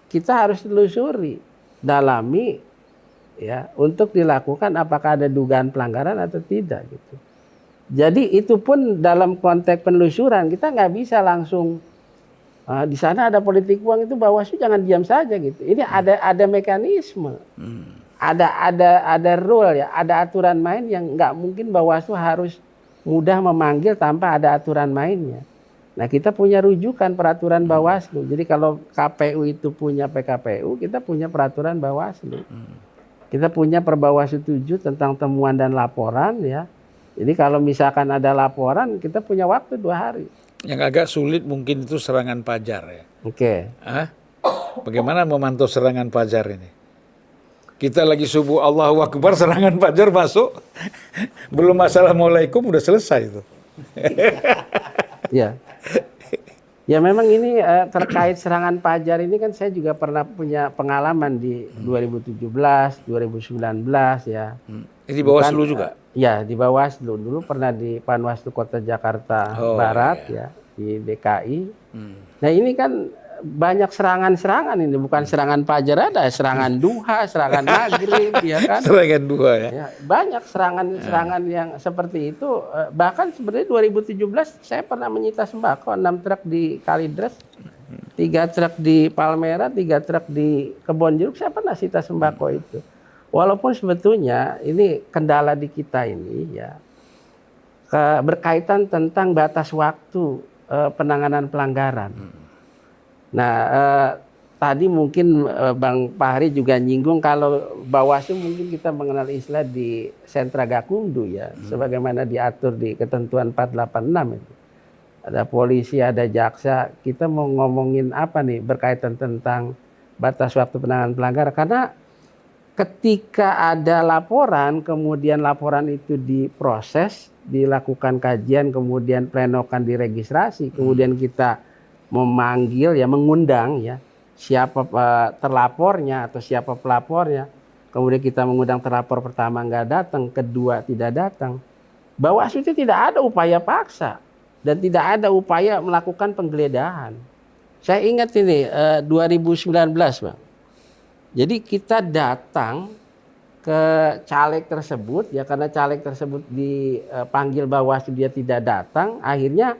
kita harus telusuri. Dalami ya untuk dilakukan apakah ada dugaan pelanggaran atau tidak gitu. Jadi itu pun dalam konteks penelusuran kita nggak bisa langsung Uh, di sana ada politik uang itu Bawaslu jangan diam saja gitu. Ini hmm. ada ada mekanisme, hmm. ada ada ada rule ya, ada aturan main yang nggak mungkin Bawaslu harus mudah memanggil tanpa ada aturan mainnya. Nah kita punya rujukan peraturan hmm. Bawaslu. Jadi kalau K P U itu punya P K P U, kita punya peraturan Bawaslu. Hmm. Kita punya Perbawaslu tujuh tentang temuan dan laporan ya. Jadi kalau misalkan ada laporan, kita punya waktu dua hari. Yang agak sulit mungkin itu serangan pajar ya. Oke. Okay. Ah, bagaimana memantau serangan pajar ini? Kita lagi subuh Allahu Akbar serangan pajar masuk, belum assalamualaikum udah selesai itu. Ya, ya memang ini eh, terkait serangan pajar ini kan saya juga pernah punya pengalaman di dua ribu tujuh belas, dua ribu sembilan belas ya. Di Bawaslu juga. Ya, di Bawaslu dulu pernah di Panwaslu Kota Jakarta oh, Barat iya. ya, di D K I. Hmm. Nah, ini kan banyak serangan-serangan ini, bukan hmm. serangan pajar ada, serangan duha, serangan maghrib ya kan. Serangan duha ya. ya banyak serangan-serangan ya. yang seperti itu. Bahkan sebenarnya dua ribu tujuh belas saya pernah menyita sembako enam truk di Kalidres, tiga truk di Palmera, tiga truk di Kebonjeruk. Saya pernah sita sembako hmm. itu. Walaupun sebetulnya ini kendala di kita ini ya ke, berkaitan tentang batas waktu e, penanganan pelanggaran. Hmm. Nah e, tadi mungkin e, Bang Fahri juga nyinggung kalau Bawaslu mungkin kita mengenal istilah di Sentra Gakkumdu ya, hmm. sebagaimana diatur di ketentuan empat delapan enam itu. Ada polisi, ada jaksa. Kita mau ngomongin apa nih berkaitan tentang batas waktu penanganan pelanggaran karena ketika ada laporan, kemudian laporan itu diproses, dilakukan kajian, kemudian plenokan diregistrasi, kemudian kita memanggil ya, mengundang ya siapa terlapornya atau siapa pelapornya. Kemudian kita mengundang terlapor pertama nggak datang, kedua tidak datang. Bawaslu itu tidak ada upaya paksa dan tidak ada upaya melakukan penggeledahan. Saya ingat ini dua ribu sembilan belas, Bang. Jadi kita datang ke caleg tersebut ya karena caleg tersebut dipanggil Bawaslu dia tidak datang akhirnya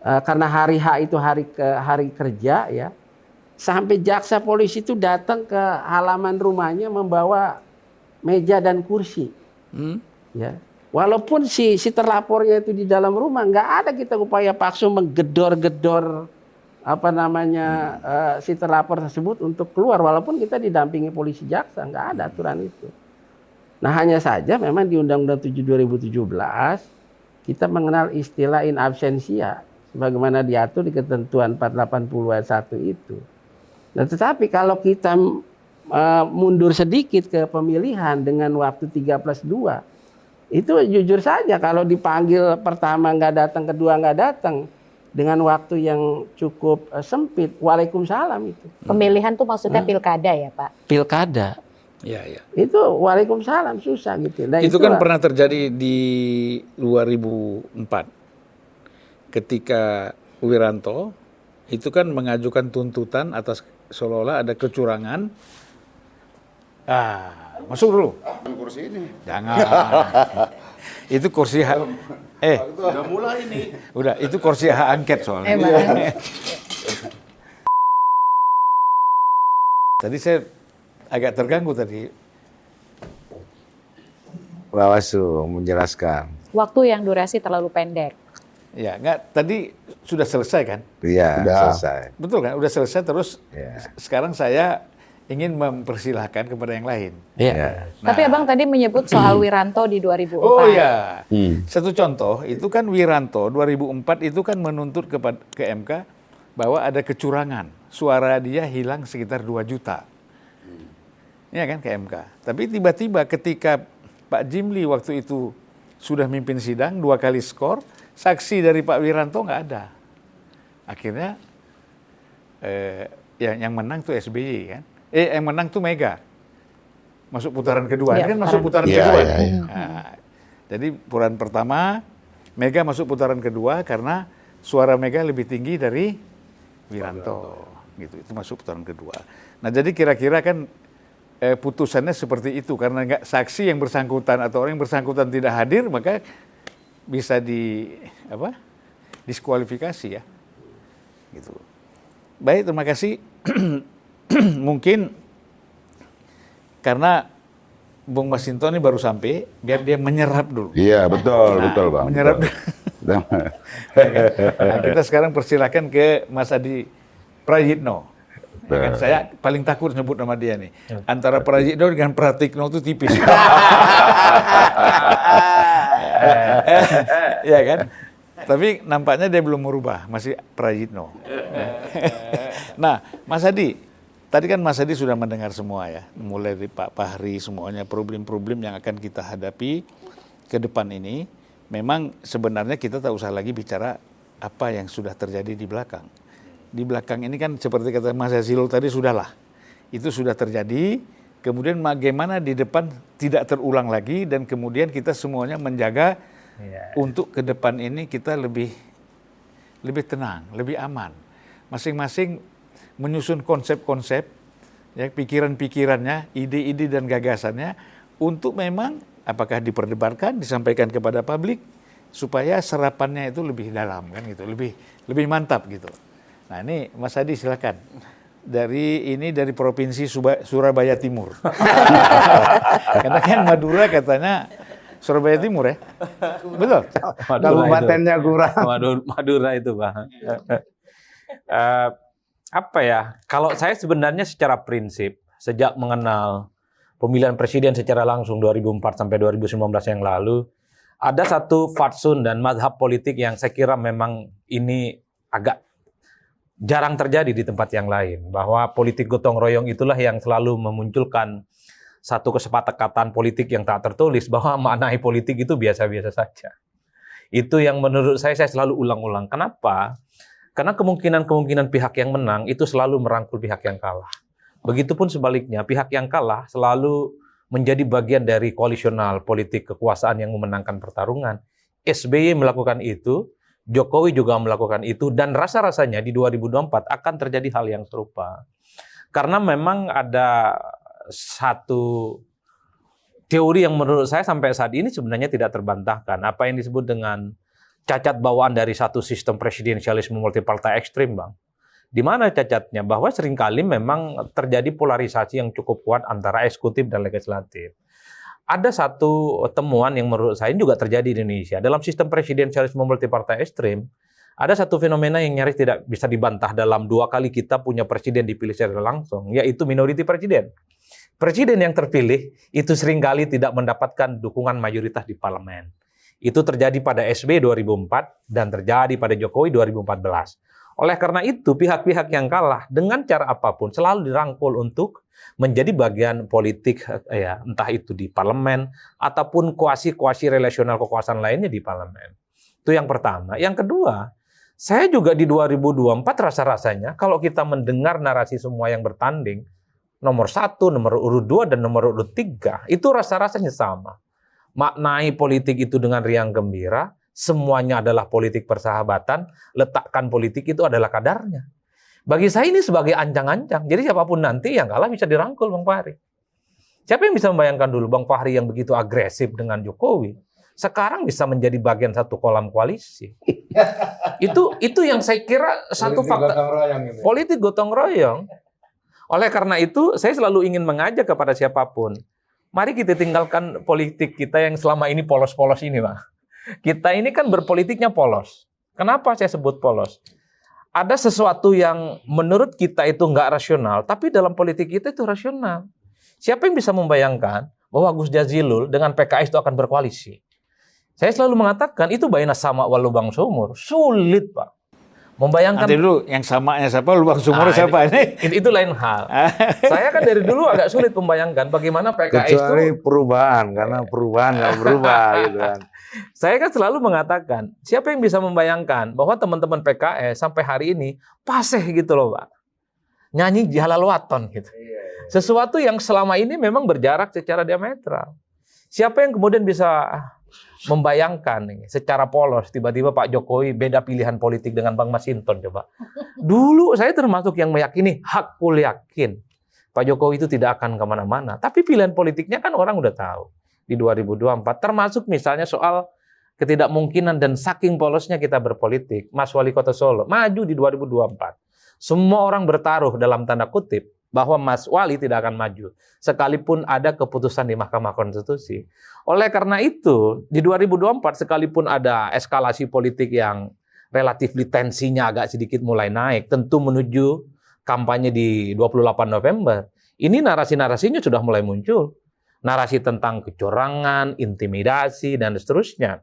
eh, karena hari H itu hari ke, hari kerja ya sampai jaksa polisi itu datang ke halaman rumahnya membawa meja dan kursi hmm? ya walaupun si si terlapornya itu di dalam rumah nggak ada kita upaya paksa menggedor-gedor apa namanya hmm. uh, si terlapor tersebut untuk keluar walaupun kita didampingi polisi jaksa nggak ada aturan itu. Nah hanya saja memang di Undang-Undang tujuh dua ribu tujuh belas kita mengenal istilah in absentia sebagaimana diatur di ketentuan empat delapan nol ayat satu itu. Nah tetapi kalau kita uh, mundur sedikit ke pemilihan dengan waktu tiga plus dua itu jujur saja kalau dipanggil pertama nggak datang kedua nggak datang dengan waktu yang cukup uh, sempit, waalaikumsalam itu. Pemilihan tuh maksudnya hmm. pilkada ya Pak? Pilkada. Ya, ya. Itu waalaikumsalam susah gitu. Nah, itu kan lah. Pernah terjadi di dua ribu empat ketika Wiranto itu kan mengajukan tuntutan atas seolah-olah ada kecurangan. Ah, masuk dulu. Kursi ini. Jangan. Itu kursi hak. Eh, udah mulai ini. Udah, itu kursi hak angket soalnya. Eh, tadi saya agak terganggu tadi. Bawaslu menjelaskan. Waktu yang durasi terlalu pendek. Ya, enggak, tadi sudah selesai kan? Iya, sudah selesai. Betul kan? Sudah selesai terus ya. Sekarang saya ingin mempersilahkan kepada yang lain. Iya. Nah, tapi Abang tadi menyebut soal Wiranto di dua ribu empat. Oh iya. Hmm. Satu contoh, itu kan Wiranto dua ribu empat itu kan menuntut kepada ke M K bahwa ada kecurangan. Suara dia hilang sekitar dua juta. Iya kan ke M K. Tapi tiba-tiba ketika Pak Jimli waktu itu sudah mimpin sidang dua kali skor, saksi dari Pak Wiranto nggak ada. Akhirnya eh, yang, yang menang tuh S B Y kan. Eh yang menang tuh Mega. Masuk putaran kedua. Ya, ini kan masuk putaran ya, kedua. Ya, ya. Nah, jadi putaran pertama Mega masuk putaran kedua karena suara Mega lebih tinggi dari Wiranto. Gitu. Itu masuk putaran kedua. Nah jadi kira-kira kan eh, putusannya seperti itu karena nggak saksi yang bersangkutan atau orang yang bersangkutan tidak hadir maka bisa di apa diskualifikasi ya gitu. Baik, terima kasih. Mungkin karena Bung Masinton ini baru sampai, biar dia menyerap dulu. Iya betul, nah, betul Bang, menyerap betul. Dulu. Nah, kita sekarang persilakan ke Mas Adi Prayitno. Ya kan, saya paling takut sebut nama dia nih. Antara Prayitno dengan Pratikno itu tipis. Ya kan? Tapi nampaknya dia belum merubah, masih Prayitno. Nah, Mas Adi, tadi kan Mas Adi sudah mendengar semua ya, mulai dari Pak Fahri semuanya problem-problem yang akan kita hadapi ke depan ini. Memang sebenarnya kita tak usah lagi bicara apa yang sudah terjadi di belakang. Di belakang ini kan seperti kata Mas Jazilul tadi, sudahlah. Itu sudah terjadi, kemudian bagaimana di depan tidak terulang lagi, dan kemudian kita semuanya menjaga yeah. untuk ke depan ini kita lebih lebih tenang, lebih aman. Masing-masing menyusun konsep-konsep, ya, pikiran-pikirannya, ide-ide dan gagasannya, untuk memang apakah diperdebatkan, disampaikan kepada publik, supaya serapannya itu lebih dalam, kan gitu, lebih lebih mantap gitu. Nah ini Mas Adi silakan. Dari ini dari provinsi Suba, Surabaya Timur. Karena kan Madura katanya Surabaya Timur ya. Betul. Kabupatennya kurang. Madura, Madura itu Bang. uh, apa ya? Kalau saya sebenarnya secara prinsip sejak mengenal pemilihan presiden secara langsung dua ribu empat sampai dua ribu sembilan belas yang lalu, ada satu fatsun dan mazhab politik yang saya kira memang ini agak jarang terjadi di tempat yang lain, bahwa politik gotong royong itulah yang selalu memunculkan satu kesepakatan politik yang tak tertulis, bahwa maknai politik itu biasa-biasa saja. Itu yang menurut saya, saya selalu ulang-ulang. Kenapa? Karena kemungkinan-kemungkinan pihak yang menang itu selalu merangkul pihak yang kalah. Begitupun sebaliknya, pihak yang kalah selalu menjadi bagian dari koalisional politik kekuasaan yang memenangkan pertarungan. S B Y melakukan itu, Jokowi juga melakukan itu, dan rasa-rasanya di dua ribu dua puluh empat akan terjadi hal yang serupa. Karena memang ada satu teori yang menurut saya sampai saat ini sebenarnya tidak terbantahkan. Apa yang disebut dengan cacat bawaan dari satu sistem presidensialisme multipartai ekstrim, Bang. Di mana cacatnya? Bahwa seringkali memang terjadi polarisasi yang cukup kuat antara eksekutif dan legislatif. Ada satu temuan yang menurut saya juga terjadi di Indonesia. Dalam sistem presidensialisme multipartai ekstrim, ada satu fenomena yang nyaris tidak bisa dibantah dalam dua kali kita punya presiden dipilih secara langsung, yaitu minority presiden. Presiden yang terpilih itu seringkali tidak mendapatkan dukungan mayoritas di parlemen. Itu terjadi pada S B Y dua ribu empat dan terjadi pada Jokowi dua ribu empat belas. Oleh karena itu, pihak-pihak yang kalah dengan cara apapun selalu dirangkul untuk menjadi bagian politik, ya, entah itu di parlemen ataupun koalisi-koalisi relasional kekuasaan lainnya di parlemen. Itu yang pertama. Yang kedua, saya juga di dua ribu dua puluh empat rasa-rasanya kalau kita mendengar narasi semua yang bertanding, nomor satu, nomor urut dua, dan nomor urut tiga, itu rasa-rasanya sama. Maknai politik itu dengan riang gembira, semuanya adalah politik persahabatan, letakkan politik itu adalah kadarnya. Bagi saya ini sebagai ancang-ancang. Jadi siapapun nanti yang kalah bisa dirangkul Bang Fahri. Siapa yang bisa membayangkan dulu Bang Fahri yang begitu agresif dengan Jokowi sekarang bisa menjadi bagian satu kolam koalisi. Itu itu yang saya kira satu politik fakta gotong royong ini. Politik gotong royong. Oleh karena itu saya selalu ingin mengajak kepada siapapun, mari kita tinggalkan politik kita yang selama ini polos-polos ini, Pak. Kita ini kan berpolitiknya polos. Kenapa saya sebut polos? Ada sesuatu yang menurut kita itu nggak rasional, tapi dalam politik kita itu rasional. Siapa yang bisa membayangkan bahwa Gus Jazilul dengan P K S itu akan berkoalisi? Saya selalu mengatakan itu baina sama wal lubang sumur. Sulit, Pak. Membayangkan... Nanti dulu, yang samanya siapa, lubang sumur nah, siapa? Ini? Itu lain hal. Saya kan dari dulu agak sulit membayangkan bagaimana P K S itu... Kecuali perubahan, karena perubahan nggak berubah gitu kan. Saya kan selalu mengatakan, siapa yang bisa membayangkan bahwa teman-teman P K S sampai hari ini paseh gitu loh, Pak. Nyanyi halal waton gitu. Sesuatu yang selama ini memang berjarak secara diametral. Siapa yang kemudian bisa membayangkan secara polos tiba-tiba Pak Jokowi beda pilihan politik dengan Bang Masinton coba. Dulu saya termasuk yang meyakini hakul yakin Pak Jokowi itu tidak akan kemana-mana. Tapi pilihan politiknya kan orang udah tahu. Di dua ribu dua puluh empat, termasuk misalnya soal ketidakmungkinan dan saking polosnya kita berpolitik. Mas Wali Kota Solo maju di dua ribu dua puluh empat. Semua orang bertaruh dalam tanda kutip bahwa Mas Wali tidak akan maju. Sekalipun ada keputusan di Mahkamah Konstitusi. Oleh karena itu, di dua ribu dua puluh empat sekalipun ada eskalasi politik yang relatif tensinya agak sedikit mulai naik. Tentu menuju kampanye di dua puluh delapan November. Ini narasi-narasinya sudah mulai muncul. Narasi tentang kecurangan, intimidasi, dan seterusnya.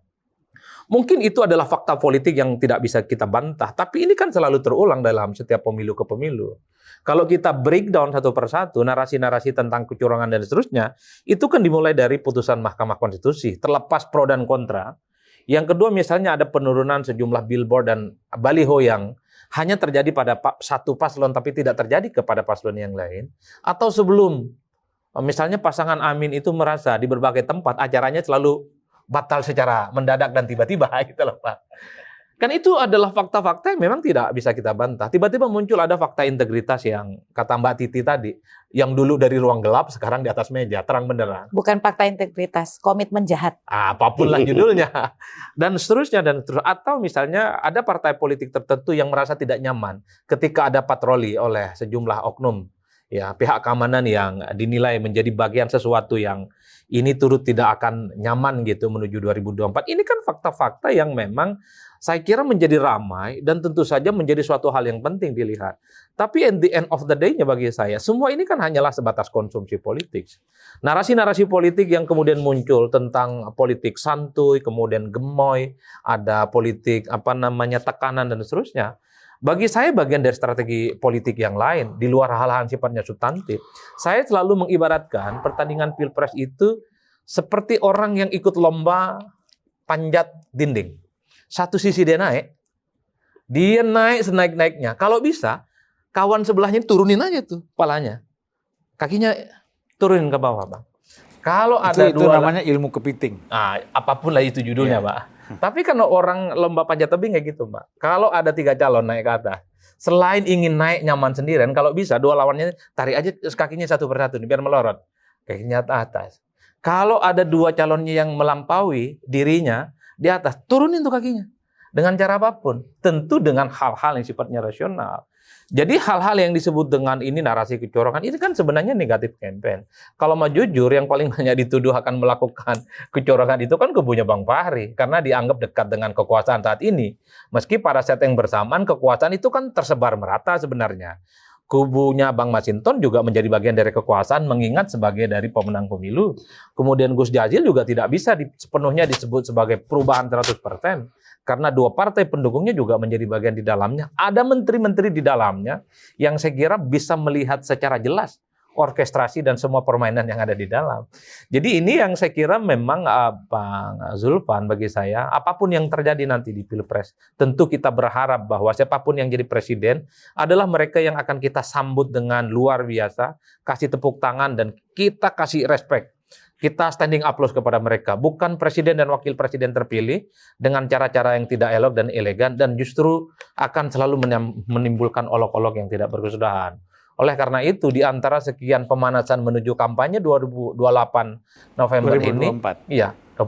Mungkin itu adalah fakta politik yang tidak bisa kita bantah. Tapi ini kan selalu terulang dalam setiap pemilu ke pemilu. Kalau kita breakdown satu persatu, narasi-narasi tentang kecurangan dan seterusnya, itu kan dimulai dari putusan Mahkamah Konstitusi, terlepas pro dan kontra. Yang kedua misalnya ada penurunan sejumlah billboard dan baliho yang hanya terjadi pada satu paslon, tapi tidak terjadi kepada paslon yang lain. Atau sebelum... Misalnya pasangan Amin itu merasa di berbagai tempat acaranya selalu batal secara mendadak dan tiba-tiba gitu loh Pak. Kan itu adalah fakta-fakta yang memang tidak bisa kita bantah. Tiba-tiba muncul ada fakta integritas yang kata Mbak Titi tadi. Yang dulu dari ruang gelap sekarang di atas meja, terang benderang. Bukan fakta integritas, komitmen jahat. Apapun lah judulnya. Dan seterusnya. dan seterusnya. Atau misalnya ada partai politik tertentu yang merasa tidak nyaman ketika ada patroli oleh sejumlah oknum. Ya, pihak keamanan yang dinilai menjadi bagian sesuatu yang ini turut tidak akan nyaman gitu menuju dua ribu dua puluh empat. Ini kan fakta-fakta yang memang saya kira menjadi ramai dan tentu saja menjadi suatu hal yang penting dilihat. Tapi at the end of the day-nya bagi saya, semua ini kan hanyalah sebatas konsumsi politik. Narasi-narasi politik yang kemudian muncul tentang politik santuy, kemudian gemoy, ada politik apa namanya tekanan dan seterusnya. Bagi saya bagian dari strategi politik yang lain, di luar hal-hal sifatnya substantif. Saya selalu mengibaratkan pertandingan Pilpres itu seperti orang yang ikut lomba panjat dinding. Satu sisi dia naik, dia naik senaik-naiknya. Kalau bisa, kawan sebelahnya turunin aja tuh kepalanya. Kakinya turunin ke bawah, Bang. Kalau ada itu, dua... Itu namanya ilmu kepiting. Nah, apapun lah itu judulnya, yeah. Pak. Tapi kan orang lomba panjat tebing kayak gitu, Mbak. Kalau ada tiga calon naik ke atas, selain ingin naik nyaman sendirian, kalau bisa dua lawannya tarik aja kakinya satu persatu biar melorot kakinya ke atas. Kalau ada dua calonnya yang melampaui dirinya di atas, turunin tuh kakinya dengan cara apapun, tentu dengan hal-hal yang sifatnya rasional. Jadi hal-hal yang disebut dengan ini narasi kecurangan ini kan sebenarnya negatif campaign. Kalau mau jujur yang paling banyak dituduh akan melakukan kecurangan itu kan kubunya Bang Fahri karena dianggap dekat dengan kekuasaan saat ini. Meski pada set yang bersamaan kekuasaan itu kan tersebar merata sebenarnya. Kubunya Bang Masinton juga menjadi bagian dari kekuasaan mengingat sebagai dari pemenang pemilu. Kemudian Gus Jazil juga tidak bisa sepenuhnya disebut sebagai perubahan seratus persen. Karena dua partai pendukungnya juga menjadi bagian di dalamnya. Ada menteri-menteri di dalamnya yang saya kira bisa melihat secara jelas orkestrasi dan semua permainan yang ada di dalam. Jadi ini yang saya kira memang Bang Zulfan bagi saya, apapun yang terjadi nanti di Pilpres, tentu kita berharap bahwa siapapun yang jadi presiden adalah mereka yang akan kita sambut dengan luar biasa, kasih tepuk tangan dan kita kasih respek. Kita standing applause kepada mereka. Bukan presiden dan wakil presiden terpilih dengan cara-cara yang tidak elok dan elegan dan justru akan selalu menimbulkan olok-olok yang tidak berkesudahan. Oleh karena itu, di antara sekian pemanasan menuju kampanye dua puluh delapan November dua ribu dua puluh empat. Ini, iya, dua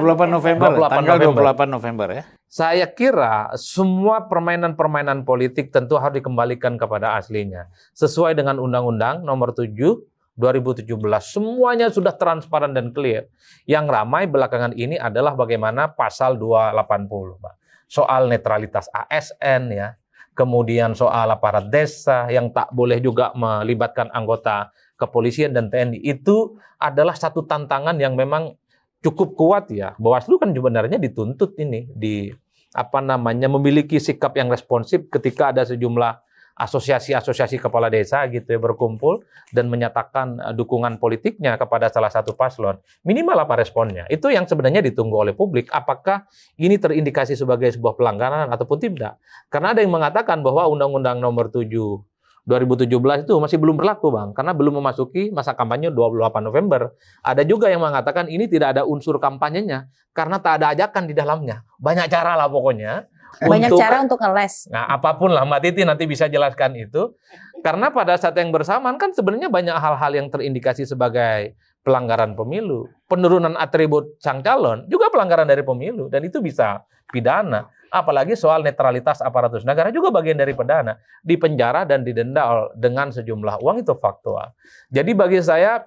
puluh delapan November, tanggal dua puluh delapan November ya. Saya kira semua permainan-permainan politik tentu harus dikembalikan kepada aslinya. Sesuai dengan Undang-Undang Nomor tujuh dua ribu tujuh belas, semuanya sudah transparan dan clear. Yang ramai belakangan ini adalah bagaimana pasal dua ratus delapan puluh, Pak. Soal netralitas A S N ya. Kemudian soal aparat desa yang tak boleh juga melibatkan anggota kepolisian dan T N I. Itu adalah satu tantangan yang memang cukup kuat ya. Bawaslu kan sebenarnya dituntut ini di apa namanya memiliki sikap yang responsif ketika ada sejumlah asosiasi-asosiasi kepala desa gitu ya berkumpul dan menyatakan dukungan politiknya kepada salah satu paslon. Minimal apa responnya? Itu yang sebenarnya ditunggu oleh publik. Apakah ini terindikasi sebagai sebuah pelanggaran ataupun tidak? Karena ada yang mengatakan bahwa Undang-Undang Nomor tujuh dua ribu tujuh belas itu masih belum berlaku, Bang, karena belum memasuki masa kampanye dua puluh delapan November. Ada juga yang mengatakan ini tidak ada unsur kampanyenya karena tak ada ajakan di dalamnya. Banyak cara lah pokoknya. Banyak untuk, cara untuk ngeles. Nah, apapun lah Mbak Titi nanti bisa jelaskan itu. Karena pada saat yang bersamaan kan sebenarnya banyak hal-hal yang terindikasi sebagai pelanggaran pemilu. Penurunan atribut sang calon juga pelanggaran dari pemilu. Dan itu bisa pidana. Apalagi soal netralitas aparatus negara juga bagian dari pidana. Dipenjara dan didenda dengan sejumlah uang, itu faktual. Jadi bagi saya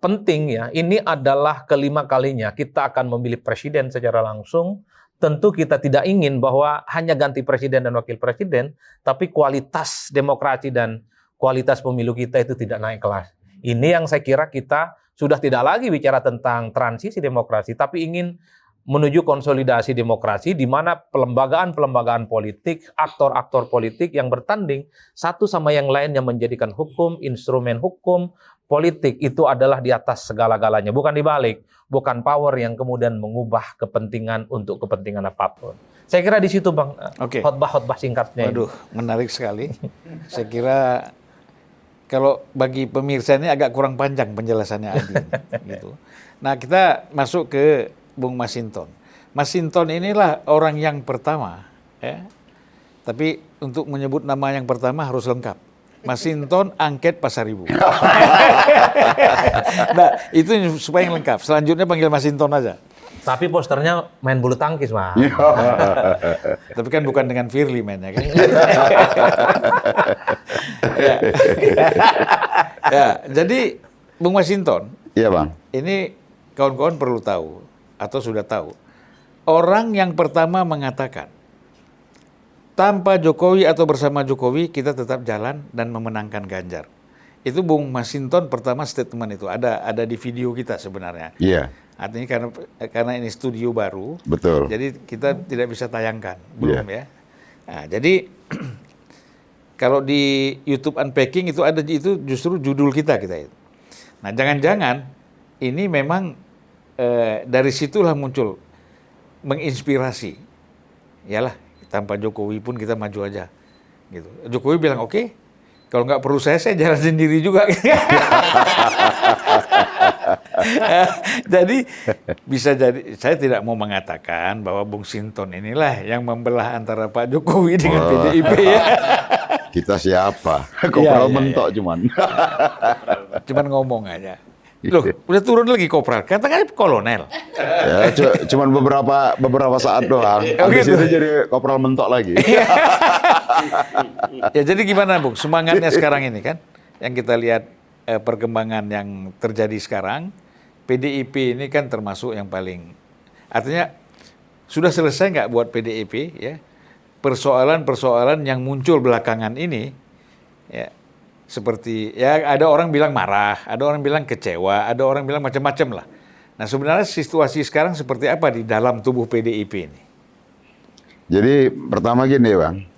penting ya, ini adalah kelima kalinya kita akan memilih presiden secara langsung. Tentu kita tidak ingin bahwa hanya ganti presiden dan wakil presiden, tapi kualitas demokrasi dan kualitas pemilu kita itu tidak naik kelas. Ini yang saya kira kita sudah tidak lagi bicara tentang transisi demokrasi, tapi ingin menuju konsolidasi demokrasi di mana pelembagaan-pelembagaan politik, aktor-aktor politik yang bertanding satu sama yang lain yang menjadikan hukum, instrumen hukum, politik itu adalah di atas segala-galanya, bukan dibalik, bukan power yang kemudian mengubah kepentingan untuk kepentingan apapun. Saya kira di situ Bang, okay. Khotbah-khotbah singkatnya. Waduh, ini menarik sekali. Saya kira kalau bagi pemirsa ini agak kurang panjang penjelasannya Adi. Gitu. Nah, kita masuk ke Bung Masinton. Masinton inilah orang yang pertama, ya. Tapi untuk menyebut nama yang pertama harus lengkap. Masinton Angket Pasar Ibu. Nah, itu supaya yang lengkap. Selanjutnya panggil Masinton aja. Tapi posternya main bulu tangkis, Mas. Tapi kan bukan dengan Firly mainnya kan. Ya. Ya, jadi Bung Masinton. Iya, Bang. Ini kawan-kawan perlu tahu atau sudah tahu. Orang yang pertama mengatakan tanpa Jokowi atau bersama Jokowi kita tetap jalan dan memenangkan Ganjar. Itu Bung Masinton pertama statement itu ada ada di video kita sebenarnya. Iya. Yeah. Artinya karena karena ini studio baru. Betul. Jadi kita tidak bisa tayangkan belum yeah. ya. Nah, jadi kalau di YouTube Unpacking itu ada itu justru judul kita kita itu. Nah jangan-jangan ini memang eh, dari situlah muncul menginspirasi. Iyalah. Tanpa Jokowi pun kita maju aja, gitu. Jokowi bilang oke, okay, kalau nggak perlu saya, saya jalan sendiri juga. Jadi bisa jadi saya tidak mau mengatakan bahwa Bung Sinton inilah yang membelah antara Pak Jokowi dengan oh. P D I P ya. Kita siapa? Kopral ya, ya, mentok ya. cuman, cuman ngomong aja. Loh, udah turun lagi kopral. Katanya kolonel. Ya, cuman beberapa beberapa saat doang. Habis itu jadi kopral mentok lagi. Ya, jadi gimana, Bung? Semangatnya sekarang ini kan yang kita lihat eh, perkembangan yang terjadi sekarang, P D I P ini kan termasuk yang paling artinya sudah selesai nggak buat P D I P ya? Persoalan-persoalan yang muncul belakangan ini ya. Seperti, ya ada orang bilang marah, ada orang bilang kecewa, ada orang bilang macam-macam lah. Nah sebenarnya situasi sekarang seperti apa di dalam tubuh P D I P ini? Jadi pertama gini Bang,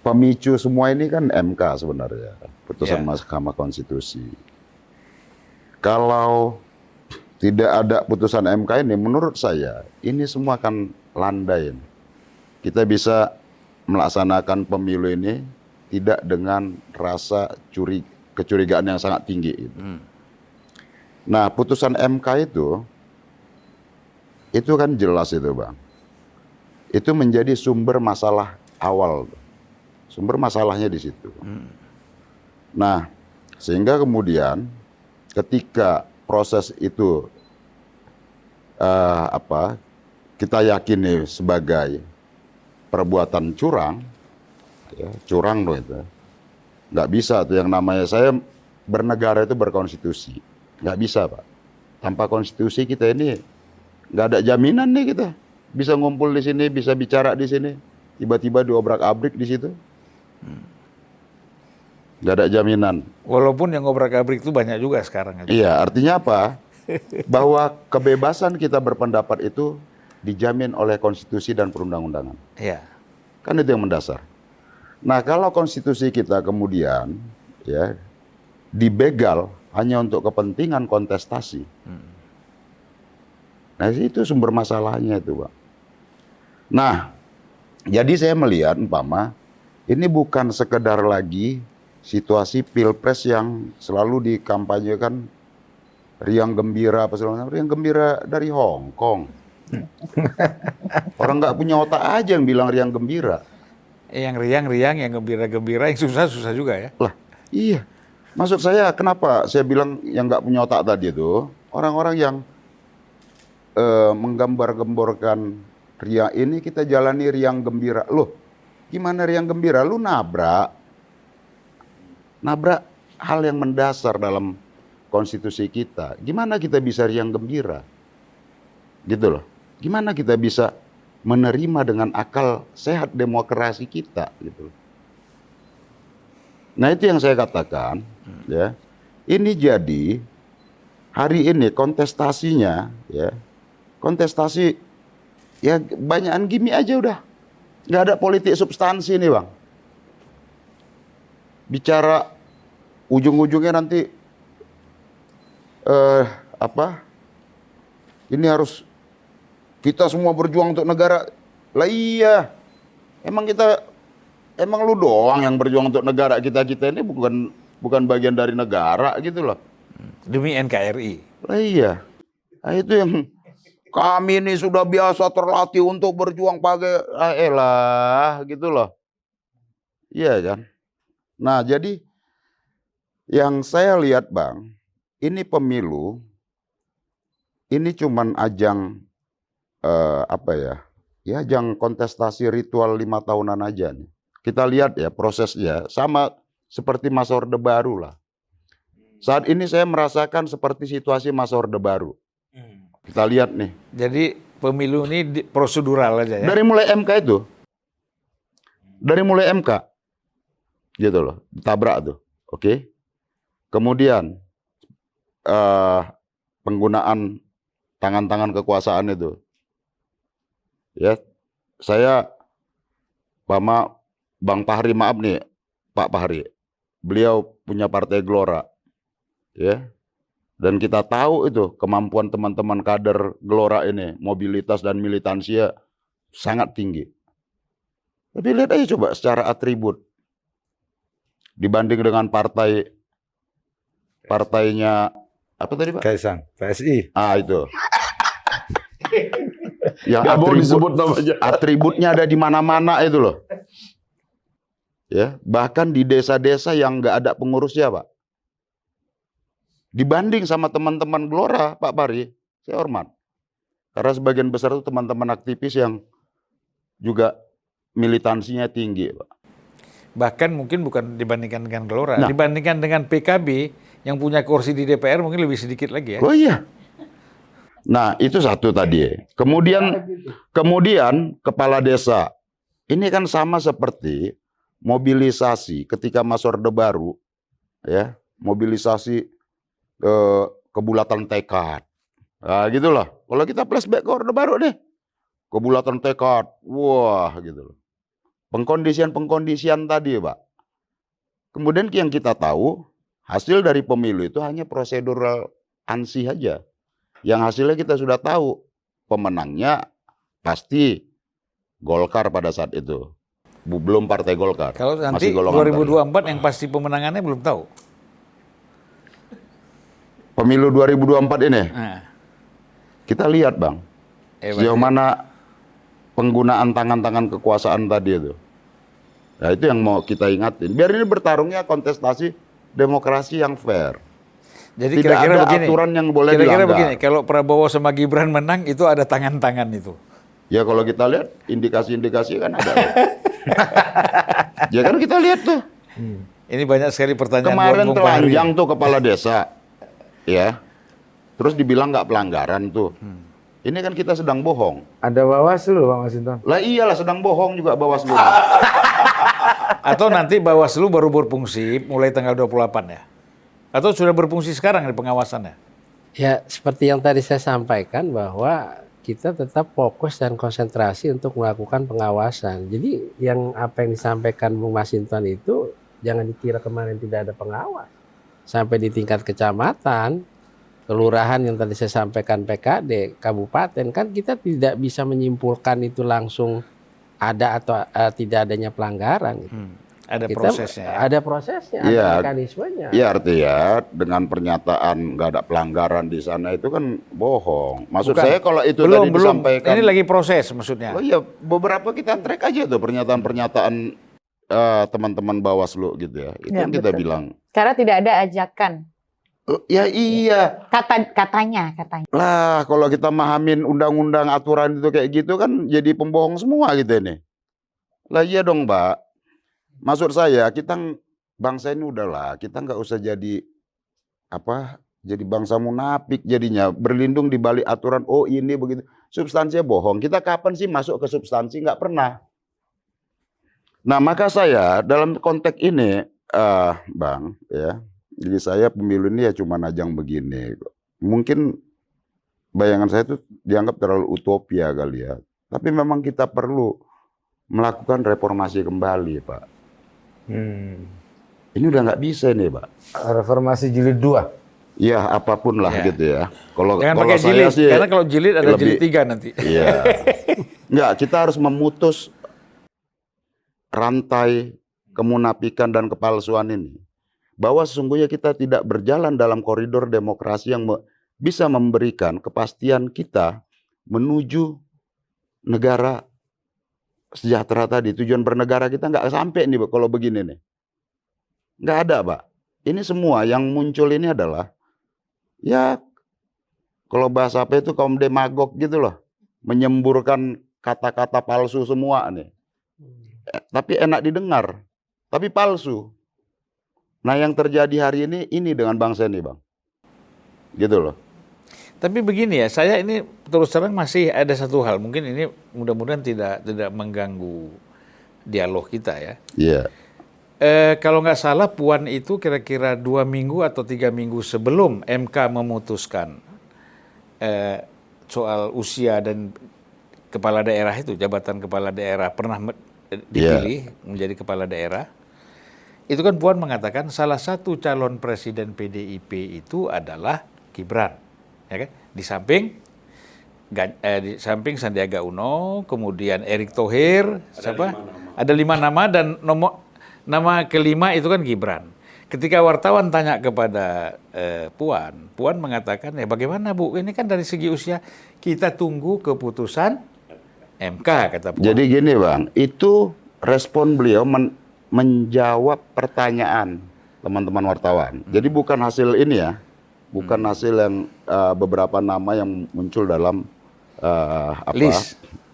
pemicu semua ini kan M K sebenarnya, putusan ya. Mahkamah Konstitusi. Kalau tidak ada putusan M K ini, menurut saya ini semua akan landai. Kita bisa melaksanakan pemilu ini tidak dengan rasa curi, kecurigaan yang sangat tinggi. Itu. Hmm. Nah, putusan M K itu, itu kan jelas itu, Bang. Itu menjadi sumber masalah awal. Sumber masalahnya di situ. Hmm. Nah, sehingga kemudian ketika proses itu uh, apa kita yakini sebagai perbuatan curang, ya, curang loh itu. Nggak bisa tuh yang namanya saya bernegara itu berkonstitusi. Nggak bisa, Pak. Tanpa konstitusi kita ini nggak ada jaminan nih kita. Bisa ngumpul di sini, bisa bicara di sini. Tiba-tiba diobrak-abrik di situ. Nggak ada jaminan. Walaupun yang obrak-abrik itu banyak juga sekarang. Iya, artinya apa? Bahwa kebebasan kita berpendapat itu dijamin oleh konstitusi dan perundang-undangan. Iya. Kan itu yang mendasar. Nah, kalau konstitusi kita kemudian ya dibegal hanya untuk kepentingan kontestasi. Hmm. Nah, itu sumber masalahnya itu, Pak. Nah, jadi saya melihat, umpama, ini bukan sekedar lagi situasi pilpres yang selalu dikampanyekan riang gembira, apa segala macam, riang gembira dari Hong Kong. Orang nggak punya otak aja yang bilang riang gembira. Yang riang-riang, yang gembira-gembira, yang susah-susah juga ya. Lah, iya. Maksud saya, kenapa saya bilang yang nggak punya otak tadi itu, orang-orang yang eh, menggambar-gemborkan riang ini kita jalani riang gembira. Loh, gimana riang gembira? Lu nabrak. Nabrak hal yang mendasar dalam konstitusi kita. Gimana kita bisa riang gembira? Gitu loh. Gimana kita bisa menerima dengan akal sehat demokrasi kita gitu. Nah, itu yang saya katakan, hmm. ya. Ini jadi hari ini kontestasinya ya. Kontestasi ya banyakan gimmick aja udah. Enggak ada politik substansi nih, Bang. Bicara ujung-ujungnya nanti eh apa? Ini harus kita semua berjuang untuk negara. Lah iya. Emang kita emang lu doang yang berjuang untuk negara, kita-kita ini bukan bukan bagian dari negara gitu loh. Demi N K R I. Lah iya. Nah, itu yang kami ini sudah biasa terlatih untuk berjuang pakai ah, elah gitu loh. Iya kan? Nah, jadi yang saya lihat, Bang, ini pemilu ini cuman ajang Uh, apa ya, ya jangan kontestasi ritual lima tahunan aja nih. Kita lihat ya prosesnya, sama seperti masa Orde Baru lah. Saat ini saya merasakan seperti situasi masa Orde Baru. Kita lihat nih. Jadi pemilu ini prosedural aja ya? Dari mulai M K itu. Dari mulai M K. Gitu loh, tabrak tuh. Oke. Okay. Kemudian uh, penggunaan tangan-tangan kekuasaan itu. Ya, saya Bama, Bang Fahri, maaf nih Pak Fahri, beliau punya Partai Gelora ya, dan kita tahu itu kemampuan teman-teman kader Gelora ini, mobilitas dan militansia sangat tinggi. Tapi lihat aja coba secara atribut dibanding dengan partai partainya apa tadi Pak? Kaisang, P S I. Ah itu yang atribut, atributnya ada di mana-mana itu loh, ya bahkan di desa-desa yang nggak ada pengurusnya Pak. Dibanding sama teman-teman Gelora Pak Fahri, saya hormat, karena sebagian besar itu teman-teman aktivis yang juga militansinya tinggi Pak. Bahkan mungkin bukan dibandingkan dengan Gelora, nah, dibandingkan dengan P K B yang punya kursi di D P R mungkin lebih sedikit lagi ya. Oh iya. Nah, itu satu tadi. Kemudian kemudian kepala desa. Ini kan sama seperti mobilisasi ketika masa Orde Baru ya, mobilisasi eh, kebulatan tekad. Nah, gitulah. Kalau kita flashback ke Orde Baru deh. Kebulatan tekad. Wah, gitu loh. Pengkondisian-pengkondisian tadi, Pak. Kemudian yang kita tahu, hasil dari pemilu itu hanya prosedural ansih aja. Yang hasilnya kita sudah tahu, pemenangnya pasti Golkar pada saat itu. Belum Partai Golkar. Kalau nanti masih dua ribu dua puluh empat tadi. Yang pasti pemenangannya belum tahu. pemilu dua ribu dua puluh empat ini. Nah. Kita lihat, Bang. Eh, sejauh mana penggunaan tangan-tangan kekuasaan tadi itu. Nah, itu yang mau kita ingatin. Biar ini bertarungnya kontestasi demokrasi yang fair. Jadi tidak kira-kira ada begini, aturan yang boleh kira-kira dilanggar. Kira-kira begini, kalau Prabowo sama Gibran menang, itu ada tangan-tangan itu. Ya kalau kita lihat, indikasi-indikasi kan ada. Ya kan kita lihat tuh. Hmm. Ini banyak sekali pertanyaan. Kemarin telanjang tuh kepala desa, ya. Terus dibilang nggak pelanggaran tuh. Hmm. Ini kan kita sedang bohong. Ada Bawaslu, Pak Masinton. Lah iyalah sedang bohong juga Bawaslu. Atau nanti Bawaslu baru berfungsi mulai tanggal dua puluh delapan ya? Atau sudah berfungsi sekarang di pengawasannya? Ya seperti yang tadi saya sampaikan bahwa kita tetap fokus dan konsentrasi untuk melakukan pengawasan. Jadi yang apa yang disampaikan Bung Masinton itu jangan dikira kemarin tidak ada pengawas. Sampai di tingkat kecamatan, kelurahan yang tadi saya sampaikan P K D, kabupaten, kan kita tidak bisa menyimpulkan itu langsung ada atau uh, tidak adanya pelanggaran. Gitu. Hmm, ada kita, prosesnya. Ada prosesnya, ya, ada mekanismenya. Iya artinya dengan pernyataan nggak ada pelanggaran di sana itu kan bohong. Maksud Bukan, saya kalau itu belum, tadi belum. disampaikan. Ini lagi proses maksudnya. Oh iya beberapa kita track aja tuh pernyataan-pernyataan uh, teman-teman Bawaslu gitu ya. Itu ya, yang kita betul. bilang. Karena tidak ada ajakan. Uh, ya iya. Kata, katanya, katanya. Lah kalau kita mahamin undang-undang aturan itu kayak gitu kan jadi pembohong semua gitu ini. Lah iya dong Mbak. Maksud saya kita bangsa ini udahlah, kita nggak usah jadi apa jadi bangsa munafik jadinya berlindung di balik aturan. Oh ini begitu, substansinya bohong. Kita kapan sih masuk ke substansi? Nggak pernah. Nah maka saya dalam konteks ini, uh, Bang, ya, jadi saya pemilu ini ya cuma ajang begini. Mungkin bayangan saya itu dianggap terlalu utopia kali ya. Tapi memang kita perlu melakukan reformasi kembali, Pak. Hmm. Ini udah nggak bisa nih, Pak. Reformasi jilid dua. Ya, apapun lah ya. Gitu ya. Kalau kalau saya jilid, sih, karena kalau jilid ada lebih, jilid tiga nanti. Iya. Nggak, kita harus memutus rantai kemunafikan dan kepalsuan ini. Bahwa sesungguhnya kita tidak berjalan dalam koridor demokrasi yang me- bisa memberikan kepastian kita menuju negara sejahtera tadi. Tujuan bernegara kita nggak sampai nih, Pak, kalau begini nih. Nggak ada, Pak. Ini semua yang muncul ini adalah, ya, kalau bahasa apa itu kaum demagog gitu loh. Menyemburkan kata-kata palsu semua nih. Eh, tapi enak didengar. Tapi palsu. Nah, yang terjadi hari ini, ini dengan bangsa ini, Bang. Gitu loh. Tapi begini ya, saya ini terus terang masih ada satu hal. Mungkin ini mudah-mudahan tidak tidak mengganggu dialog kita ya. Iya. Yeah. E, kalau nggak salah, Puan itu kira-kira dua minggu atau tiga minggu sebelum M K memutuskan e, soal usia dan kepala daerah itu, jabatan kepala daerah pernah dipilih yeah. menjadi kepala daerah. Itu kan Puan mengatakan salah satu calon presiden P D I P itu adalah Gibran, ya kan? Di samping, eh, di samping Sandiaga Uno, kemudian Erick Thohir, ada siapa? Lima ada lima nama dan nomor nama kelima itu kan Gibran. Ketika wartawan tanya kepada eh, Puan, Puan mengatakan ya bagaimana Bu? Ini kan dari segi usia kita tunggu keputusan M K kata Puan. Jadi gini Bang, itu respon beliau men- menjawab pertanyaan teman-teman wartawan. Hmm. Jadi bukan hasil ini ya, bukan hmm. hasil yang uh, beberapa nama yang muncul dalam uh, apa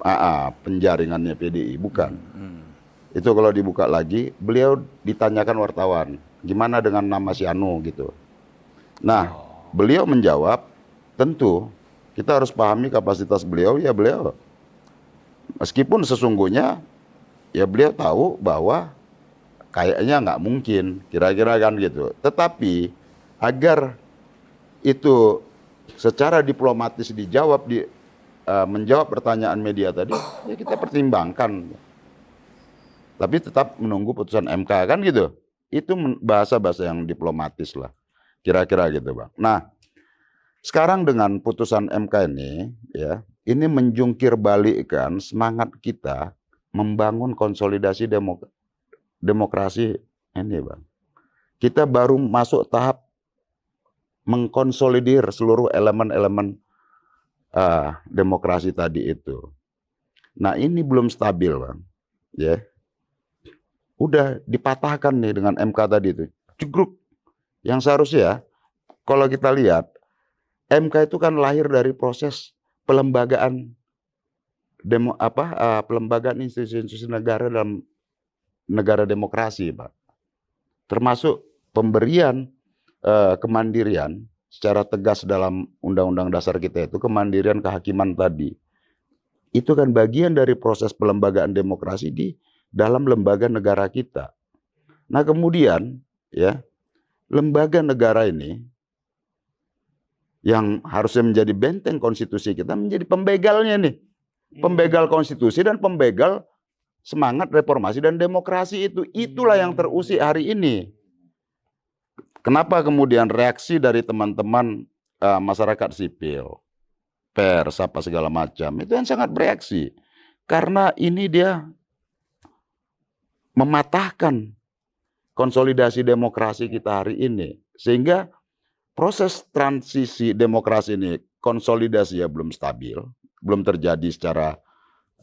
A A, penjaringannya P D I, bukan. Hmm. Itu kalau dibuka lagi, beliau ditanyakan wartawan, gimana dengan nama si Anu gitu. Nah, oh. beliau menjawab, tentu kita harus pahami kapasitas beliau, ya beliau. Meskipun sesungguhnya, ya beliau tahu bahwa kayaknya nggak mungkin, kira-kira kan gitu. Tetapi agar itu secara diplomatis dijawab, di, uh, menjawab pertanyaan media tadi, ya kita pertimbangkan. Tapi tetap menunggu putusan M K kan gitu. Itu bahasa-bahasa yang diplomatis lah, kira-kira gitu Bang. Nah, sekarang dengan putusan M K ini, ya, ini menjungkir balikkan semangat kita membangun konsolidasi demokrasi. Demokrasi ini Bang. Kita baru masuk tahap mengkonsolidir seluruh elemen-elemen uh, demokrasi tadi itu. Nah ini belum stabil, Bang. Ya, yeah. Udah dipatahkan nih dengan M K tadi itu. Jegruk. Yang seharusnya, kalau kita lihat, M K itu kan lahir dari proses pelembagaan demo apa uh, pelembagaan institusi-institusi negara dalam negara demokrasi, Pak. Termasuk pemberian eh, kemandirian secara tegas dalam Undang-Undang Dasar kita itu, kemandirian kehakiman tadi. Itu kan bagian dari proses pelembagaan demokrasi di dalam lembaga negara kita. Nah kemudian ya lembaga negara ini yang harusnya menjadi benteng konstitusi kita menjadi pembegalnya nih. Pembegal konstitusi dan pembegal semangat reformasi dan demokrasi itu. Itulah yang terusik hari ini. Kenapa kemudian reaksi dari teman-teman uh, masyarakat sipil, pers, apa segala macam, itu yang sangat bereaksi. Karena ini dia mematahkan konsolidasi demokrasi kita hari ini. Sehingga proses transisi demokrasi ini, konsolidasi ya belum stabil, belum terjadi secara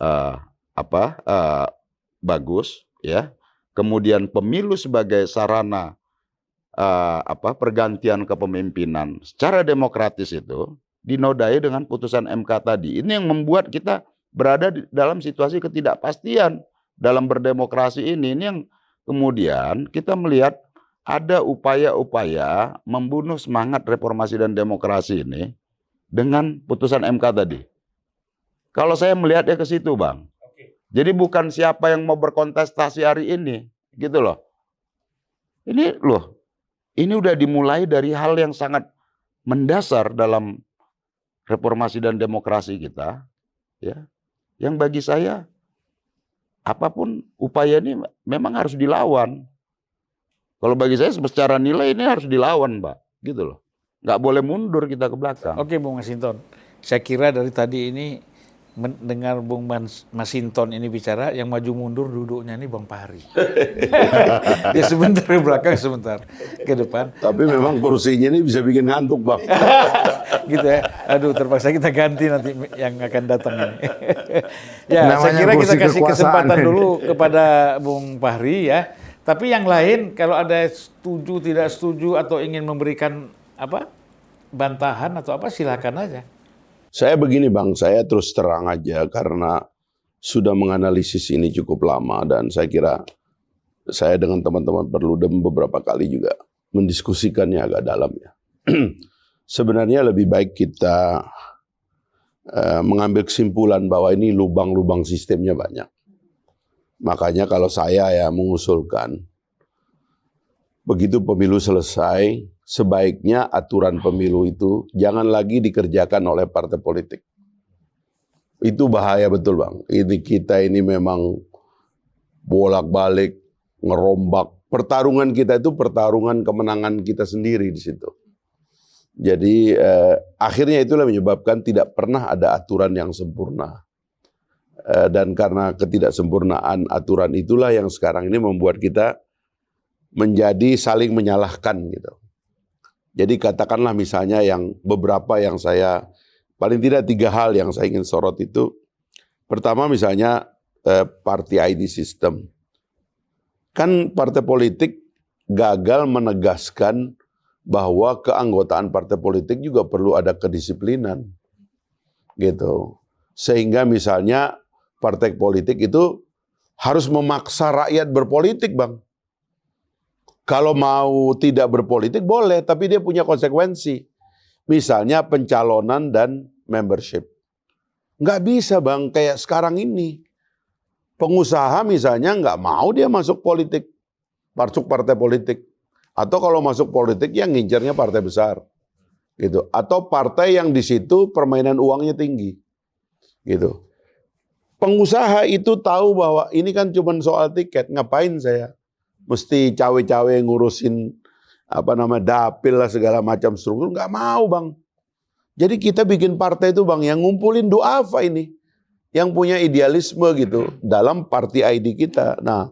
uh, apa uh, bagus ya. Kemudian pemilu sebagai sarana Uh, apa pergantian kepemimpinan secara demokratis itu dinodai dengan putusan M K tadi. Ini yang membuat kita berada di dalam situasi ketidakpastian dalam berdemokrasi ini. Ini yang kemudian kita melihat ada upaya-upaya membunuh semangat reformasi dan demokrasi ini dengan putusan M K tadi. Kalau saya melihatnya ke situ, Bang. Oke. Jadi bukan siapa yang mau berkontestasi hari ini, gitu loh. Ini loh. Ini udah dimulai dari hal yang sangat mendasar dalam reformasi dan demokrasi kita, ya. Yang bagi saya, apapun upaya ini memang harus dilawan. Kalau bagi saya secara nilai ini harus dilawan, Pak, gitu loh. Nggak boleh mundur kita ke belakang. Oke, Bung Masinton. Saya kira dari tadi ini mendengar Bung Masinton ini bicara, yang maju mundur duduknya ini Bang Fahri. Dia sebentar ke belakang, sebentar ke depan. Tapi memang kursinya ini bisa bikin ngantuk, Bang. Gitu ya. Aduh, terpaksa kita ganti nanti yang akan datang ini. Ya, namanya saya kira kita kasih kesempatan dulu kepada Bung Fahri ya. Tapi yang lain kalau ada setuju, tidak setuju atau ingin memberikan apa bantahan atau apa, silakan aja. Saya begini, Bang, saya terus terang aja karena sudah menganalisis ini cukup lama dan saya kira saya dengan teman-teman Perludem beberapa kali juga mendiskusikannya agak dalam ya. Sebenarnya lebih baik kita uh, mengambil kesimpulan bahwa ini lubang-lubang sistemnya banyak. Makanya kalau saya ya mengusulkan begitu pemilu selesai, sebaiknya aturan pemilu itu jangan lagi dikerjakan oleh partai politik. Itu bahaya betul, Bang. Ini kita ini memang bolak-balik, ngerombak. Pertarungan kita itu pertarungan kemenangan kita sendiri di situ. Jadi eh, akhirnya itulah menyebabkan tidak pernah ada aturan yang sempurna. Eh, dan karena ketidaksempurnaan aturan itulah yang sekarang ini membuat kita menjadi saling menyalahkan gitu. Jadi katakanlah misalnya yang beberapa yang saya, paling tidak tiga hal yang saya ingin sorot itu. Pertama misalnya eh, party I D system. Kan partai politik gagal menegaskan bahwa keanggotaan partai politik juga perlu ada kedisiplinan. Gitu. Sehingga misalnya partai politik itu harus memaksa rakyat berpolitik, Bang. Kalau mau tidak berpolitik boleh, tapi dia punya konsekuensi. Misalnya pencalonan dan membership. Nggak bisa, Bang, kayak sekarang ini. Pengusaha misalnya nggak mau dia masuk politik, masuk partai politik. Atau kalau masuk politik ya ngincernya partai besar. Gitu. Atau partai yang di situ permainan uangnya tinggi. Gitu. Pengusaha itu tahu bahwa ini kan cuma soal tiket, ngapain saya mesti cawe-cawe ngurusin apa nama dapil lah segala macam struktur, nggak mau, Bang. Jadi kita bikin partai itu, Bang, yang ngumpulin duafa ini, yang punya idealisme gitu dalam party I D kita. Nah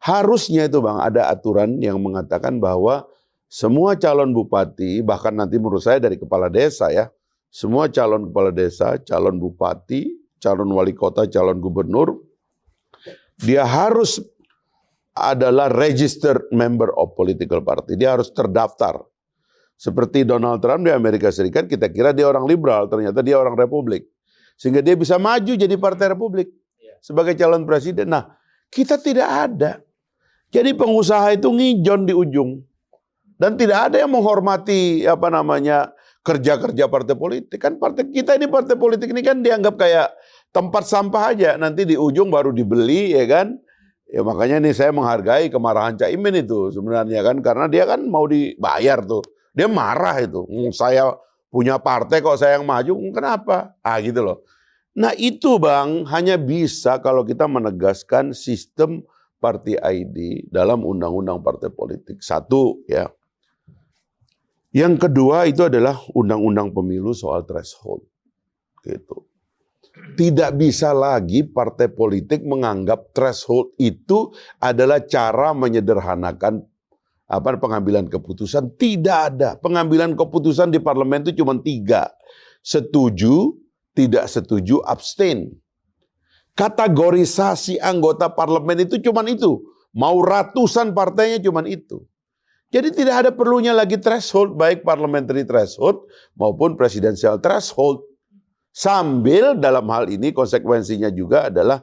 harusnya itu, Bang, ada aturan yang mengatakan bahwa Semua calon bupati, bahkan nanti menurut saya dari kepala desa ya, semua calon kepala desa, calon bupati, calon wali kota, calon gubernur, dia harus adalah registered member of political party. Dia harus terdaftar. Seperti Donald Trump di Amerika Serikat, kita kira dia orang liberal, ternyata dia orang Republik. Sehingga dia bisa maju jadi Partai Republik sebagai calon presiden. Nah, kita tidak ada. Jadi pengusaha itu ngijon di ujung. Dan tidak ada yang menghormati apa namanya kerja-kerja partai politik. Kan partai kita ini, partai politik ini kan dianggap kayak tempat sampah aja. Nanti di ujung baru dibeli, ya kan. Ya makanya ini saya menghargai kemarahan Caimin itu sebenarnya kan. Karena dia kan mau dibayar tuh. Dia marah itu. Saya punya partai kok saya yang maju, kenapa? Ah gitu loh. Nah itu Bang, hanya bisa kalau kita menegaskan sistem party I D dalam undang-undang partai politik. Satu ya. Yang kedua itu adalah undang-undang pemilu soal threshold. Gitu. Tidak bisa lagi partai politik menganggap threshold itu adalah cara menyederhanakan apa pengambilan keputusan. Tidak ada. Pengambilan keputusan di parlemen itu cuma tiga. Setuju, tidak setuju, abstain. Kategorisasi anggota parlemen itu cuma itu. Mau ratusan partainya cuma itu. Jadi tidak ada perlunya lagi threshold, baik parliamentary threshold maupun presidential threshold. Sambil dalam hal ini konsekuensinya juga adalah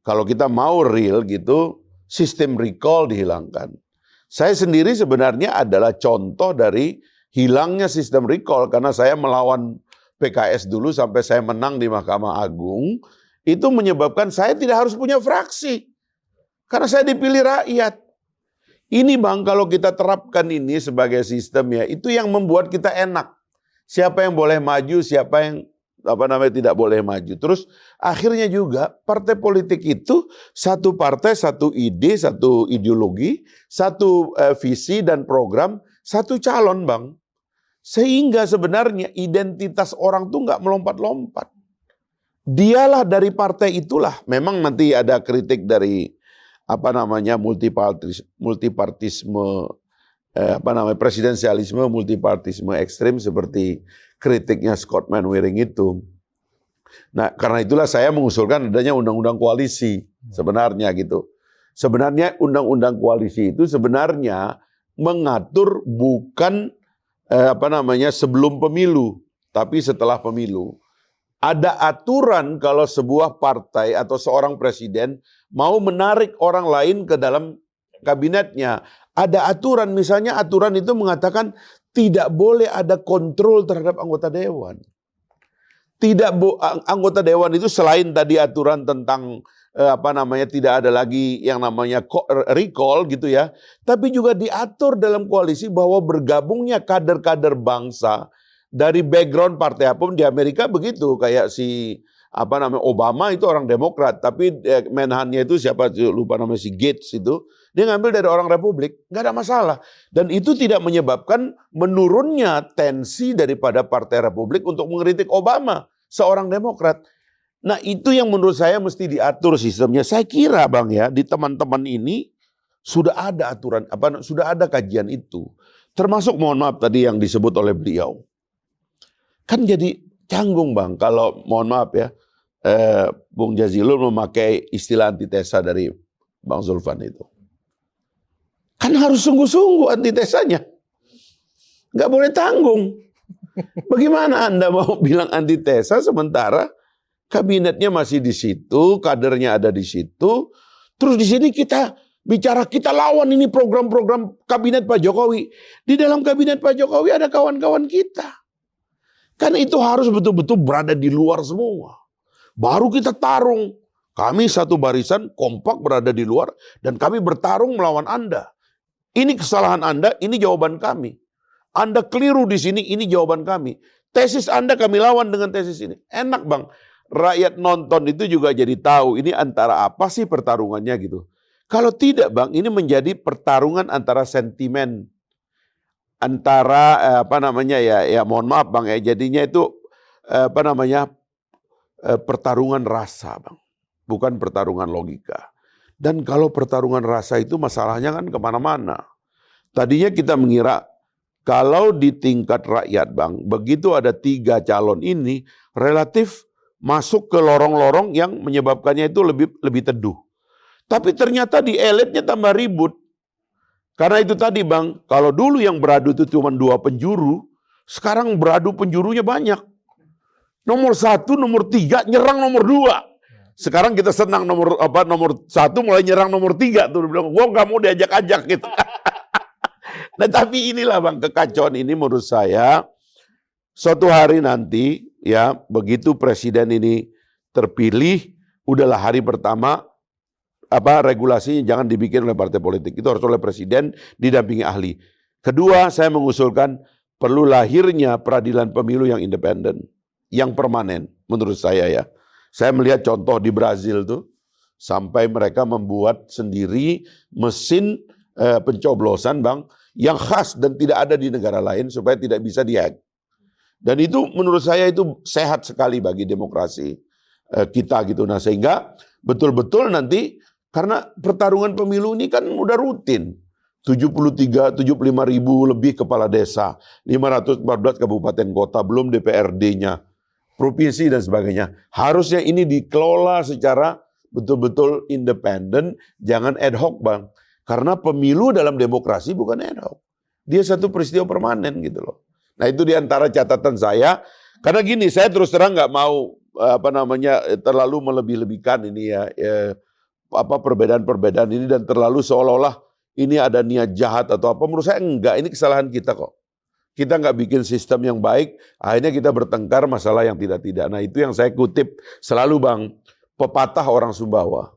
kalau kita mau real gitu, sistem recall dihilangkan. Saya sendiri sebenarnya adalah contoh dari hilangnya sistem recall karena saya melawan P K S dulu sampai saya menang di Mahkamah Agung. Itu menyebabkan saya tidak harus punya fraksi karena saya dipilih rakyat. Ini Bang, kalau kita terapkan ini sebagai sistem ya, itu yang membuat kita enak. Siapa yang boleh maju, siapa yang apa namanya tidak boleh maju. Terus akhirnya juga partai politik itu satu partai, satu ide, satu ideologi, satu eh, visi dan program, satu calon Bang. Sehingga sebenarnya identitas orang tuh nggak melompat-lompat. Dialah dari partai itulah. Memang nanti ada kritik dari apa namanya multipartis, multipartisme, eh, apa namanya presidensialisme, multipartisme ekstrim seperti kritiknya Scott Manwaring itu. Nah karena itulah saya mengusulkan adanya undang-undang koalisi sebenarnya gitu. Sebenarnya undang-undang koalisi itu sebenarnya mengatur bukan eh, apa namanya sebelum pemilu, tapi setelah pemilu. Ada aturan kalau sebuah partai atau seorang presiden mau menarik orang lain ke dalam kabinetnya. Ada aturan, misalnya aturan itu mengatakan tidak boleh ada kontrol terhadap anggota dewan. Tidak bo- anggota dewan itu selain tadi aturan tentang eh, apa namanya tidak ada lagi yang namanya recall gitu ya. Tapi juga diatur dalam koalisi bahwa bergabungnya kader-kader bangsa dari background partai apapun di Amerika begitu, kayak si apa namanya Obama itu orang Demokrat, tapi menhannya itu siapa lupa namanya si Gates itu, dia ngambil dari orang Republik, nggak ada masalah. Dan itu tidak menyebabkan menurunnya tensi daripada partai Republik untuk mengkritik Obama seorang Demokrat. Nah itu yang menurut saya mesti diatur sistemnya. Saya kira Bang ya di teman-teman ini sudah ada aturan apa sudah ada kajian itu, termasuk mohon maaf tadi yang disebut oleh beliau. Kan jadi canggung Bang kalau mohon maaf ya eh, Bung Jazilul memakai istilah antitesa dari Bang Zulfan itu. Kan harus sungguh-sungguh antitesanya. Gak boleh tanggung. Bagaimana Anda mau bilang antitesa sementara kabinetnya masih di situ, kadernya ada di situ. Terus di sini kita bicara kita lawan ini program-program kabinet Pak Jokowi. Di dalam kabinet Pak Jokowi ada kawan-kawan kita. Kan itu harus betul-betul berada di luar semua. Baru kita tarung. Kami satu barisan kompak berada di luar. Dan kami bertarung melawan Anda. Ini kesalahan Anda, ini jawaban kami. Anda keliru di sini, ini jawaban kami. Tesis Anda kami lawan dengan tesis ini. Enak Bang. Rakyat nonton itu juga jadi tahu. Ini antara apa sih pertarungannya gitu. Kalau tidak Bang, ini menjadi pertarungan antara sentimen. Antara apa namanya ya, ya mohon maaf Bang ya, jadinya itu apa namanya pertarungan rasa Bang, bukan pertarungan logika. Dan kalau pertarungan rasa itu masalahnya kan kemana-mana. Tadinya kita mengira Kalau di tingkat rakyat Bang, begitu ada tiga calon ini relatif masuk ke lorong-lorong yang menyebabkannya itu lebih lebih teduh. Tapi ternyata di elitnya tambah ribut. Karena itu tadi Bang, kalau dulu yang beradu itu cuma dua penjuru, sekarang beradu penjurunya banyak. Nomor satu, nomor tiga nyerang nomor dua. Sekarang kita senang nomor apa nomor satu mulai nyerang nomor tiga tuh bilang, "Gua nggak mau diajak-ajak gitu." Nah tapi inilah Bang, kekacauan ini menurut saya suatu hari nanti ya begitu presiden ini terpilih, udahlah hari pertama apa regulasinya jangan dibikin oleh partai politik, itu harus oleh presiden didampingi ahli. Kedua, saya mengusulkan perlu lahirnya peradilan pemilu yang independen, yang permanen menurut saya ya. Saya melihat contoh di Brazil tuh sampai mereka membuat sendiri mesin eh, pencoblosan Bang, yang khas dan tidak ada di negara lain supaya tidak bisa dihack. Dan itu menurut saya itu sehat sekali bagi demokrasi eh, kita gitu. Nah sehingga betul-betul nanti karena pertarungan pemilu ini kan udah rutin. tujuh puluh tiga, tujuh puluh lima ribu lebih kepala desa, lima ratus empat belas kabupaten kota, belum D P R D-nya, provinsi dan sebagainya. Harusnya ini dikelola secara betul-betul independen, jangan ad hoc Bang. Karena pemilu dalam demokrasi bukan ad hoc. Dia satu peristiwa permanen gitu loh. Nah itu diantara catatan saya. Karena gini, saya terus terang nggak mau apa namanya terlalu melebih-lebihkan ini ya eh, apa perbedaan-perbedaan ini dan terlalu seolah-olah ini ada niat jahat atau apa. Menurut saya enggak. Ini kesalahan kita kok. Kita nggak bikin sistem yang baik. Akhirnya kita bertengkar masalah yang tidak-tidak. Nah itu yang saya kutip selalu Bang, pepatah orang Sumbawa.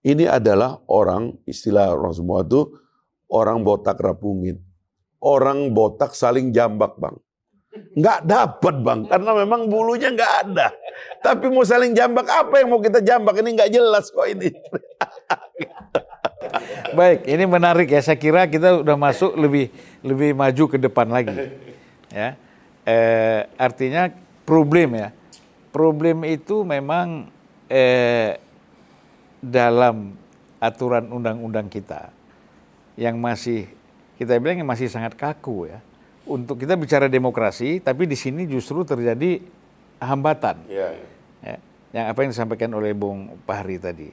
Ini adalah orang, istilah orang semua itu, orang botak rapungin. Orang botak saling jambak Bang. Nggak dapat Bang, karena memang bulunya nggak ada. Tapi mau saling jambak, apa yang mau kita jambak? Ini nggak jelas kok ini. Baik, ini menarik ya. Saya kira kita udah masuk lebih lebih maju ke depan lagi. Ya, eh, artinya problem ya. Problem itu memang... Eh, dalam aturan undang-undang kita yang masih kita bilang yang masih sangat kaku ya untuk kita bicara demokrasi, tapi di sini justru terjadi hambatan ya, ya. Ya, yang apa yang disampaikan oleh Bung Fahri tadi.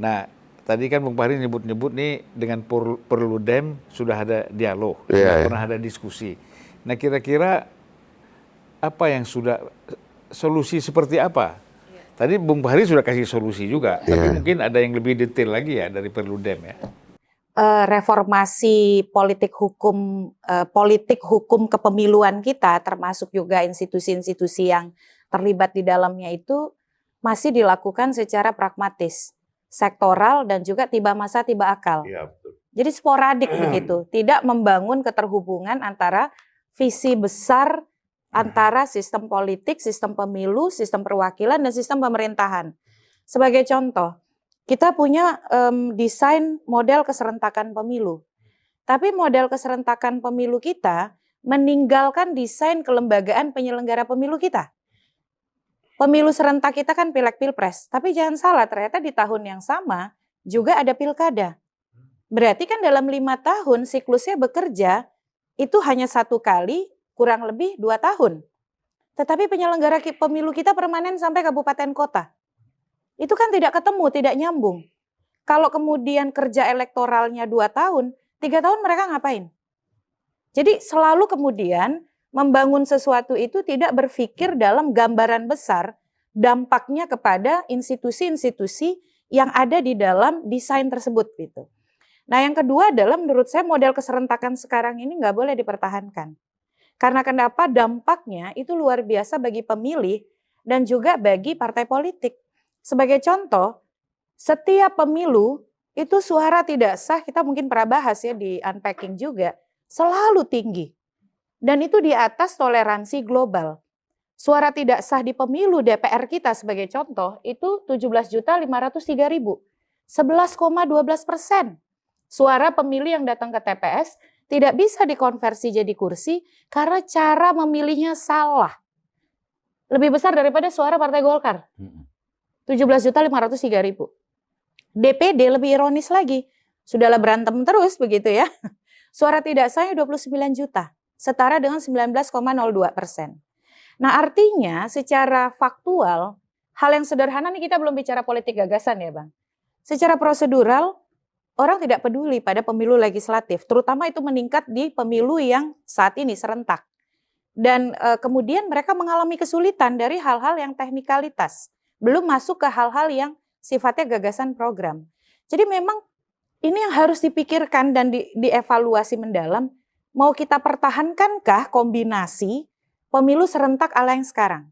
Nah tadi kan Bung Fahri nyebut-nyebut nih dengan Perludem sudah ada dialog ya, sudah ya. Pernah ada diskusi. Nah kira-kira apa yang sudah solusi seperti apa? Tadi Bung Fahri sudah kasih solusi juga, yeah. Tapi mungkin ada yang lebih detail lagi ya dari Perludem ya. Uh, reformasi politik hukum, uh, politik hukum kepemiluan kita, termasuk juga institusi-institusi yang terlibat di dalamnya itu masih dilakukan secara pragmatis, sektoral dan juga tiba masa tiba akal. Yeah, betul. Jadi sporadik begitu, tidak membangun keterhubungan antara visi besar antara sistem politik, sistem pemilu, sistem perwakilan, dan sistem pemerintahan. Sebagai contoh, kita punya um, desain model keserentakan pemilu. Tapi model keserentakan pemilu kita meninggalkan desain kelembagaan penyelenggara pemilu kita. Pemilu serentak kita kan pileg-pilpres. Tapi jangan salah, ternyata di tahun yang sama juga ada pilkada. Berarti kan dalam lima tahun siklusnya bekerja itu hanya satu kali, kurang lebih dua tahun. Tetapi penyelenggara pemilu kita permanen sampai kabupaten kota. Itu kan tidak ketemu, tidak nyambung. Kalau kemudian kerja elektoralnya dua tahun, tiga tahun mereka ngapain? Jadi selalu kemudian membangun sesuatu itu tidak berpikir dalam gambaran besar dampaknya kepada institusi-institusi yang ada di dalam desain tersebut gitu. Nah yang kedua adalah menurut saya model keserentakan sekarang ini nggak boleh dipertahankan. Karena kenapa dampaknya itu luar biasa bagi pemilih dan juga bagi partai politik. Sebagai contoh, setiap pemilu itu suara tidak sah, kita mungkin pernah bahas ya di unpacking juga, selalu tinggi. Dan itu di atas toleransi global. Suara tidak sah di pemilu D P R kita sebagai contoh itu tujuh belas juta lima ratus tiga ribu. sebelas koma dua belas persen suara pemilih yang datang ke T P S tidak bisa dikonversi jadi kursi karena cara memilihnya salah. Lebih besar daripada suara Partai Golkar. tujuh belas juta lima ratus tiga ribu. D P D lebih ironis lagi. Sudahlah berantem terus begitu ya. Suara tidak sahnya dua puluh sembilan juta. setara dengan sembilan belas koma nol dua persen. Nah, artinya secara faktual, hal yang sederhana nih, kita belum bicara politik gagasan ya Bang. Secara prosedural, orang tidak peduli pada pemilu legislatif, terutama itu meningkat di pemilu yang saat ini serentak. Dan e, kemudian mereka mengalami kesulitan dari hal-hal yang teknikalitas, belum masuk ke hal-hal yang sifatnya gagasan program. Jadi memang ini yang harus dipikirkan dan di, dievaluasi mendalam, mau kita pertahankankah kombinasi pemilu serentak ala yang sekarang?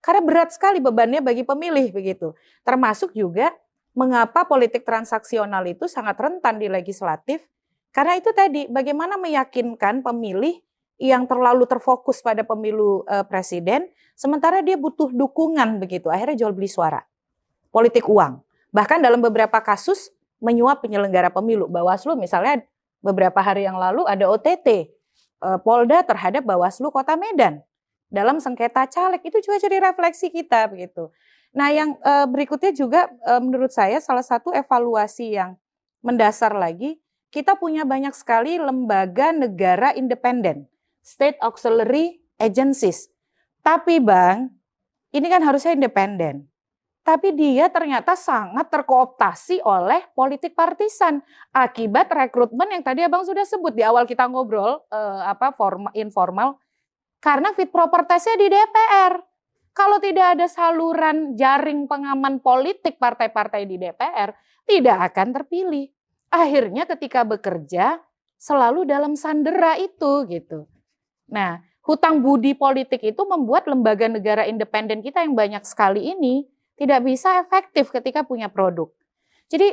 Karena berat sekali bebannya bagi pemilih begitu. Termasuk juga mengapa politik transaksional itu sangat rentan di legislatif. Karena itu tadi, bagaimana meyakinkan pemilih yang terlalu terfokus pada pemilu eh, presiden, sementara dia butuh dukungan begitu. Akhirnya jual beli suara, politik uang. Bahkan dalam beberapa kasus menyuap penyelenggara pemilu. Bawaslu misalnya beberapa hari yang lalu ada O T T eh, Polda terhadap Bawaslu Kota Medan. Dalam sengketa caleg itu juga jadi refleksi kita begitu. Nah, yang e, berikutnya juga e, menurut saya salah satu evaluasi yang mendasar lagi, kita punya banyak sekali lembaga negara independen, state auxiliary agencies. Tapi Bang, ini kan harusnya independen. Tapi dia ternyata sangat terkooptasi oleh politik partisan akibat rekrutmen yang tadi Abang sudah sebut di awal kita ngobrol e, apa formal informal. Karena fit proper testnya di D P R. Kalau tidak ada saluran jaring pengaman politik partai-partai di D P R, tidak akan terpilih. Akhirnya ketika bekerja, selalu dalam sandera itu gitu. Nah, hutang budi politik itu membuat lembaga negara independen kita yang banyak sekali ini tidak bisa efektif ketika punya produk. Jadi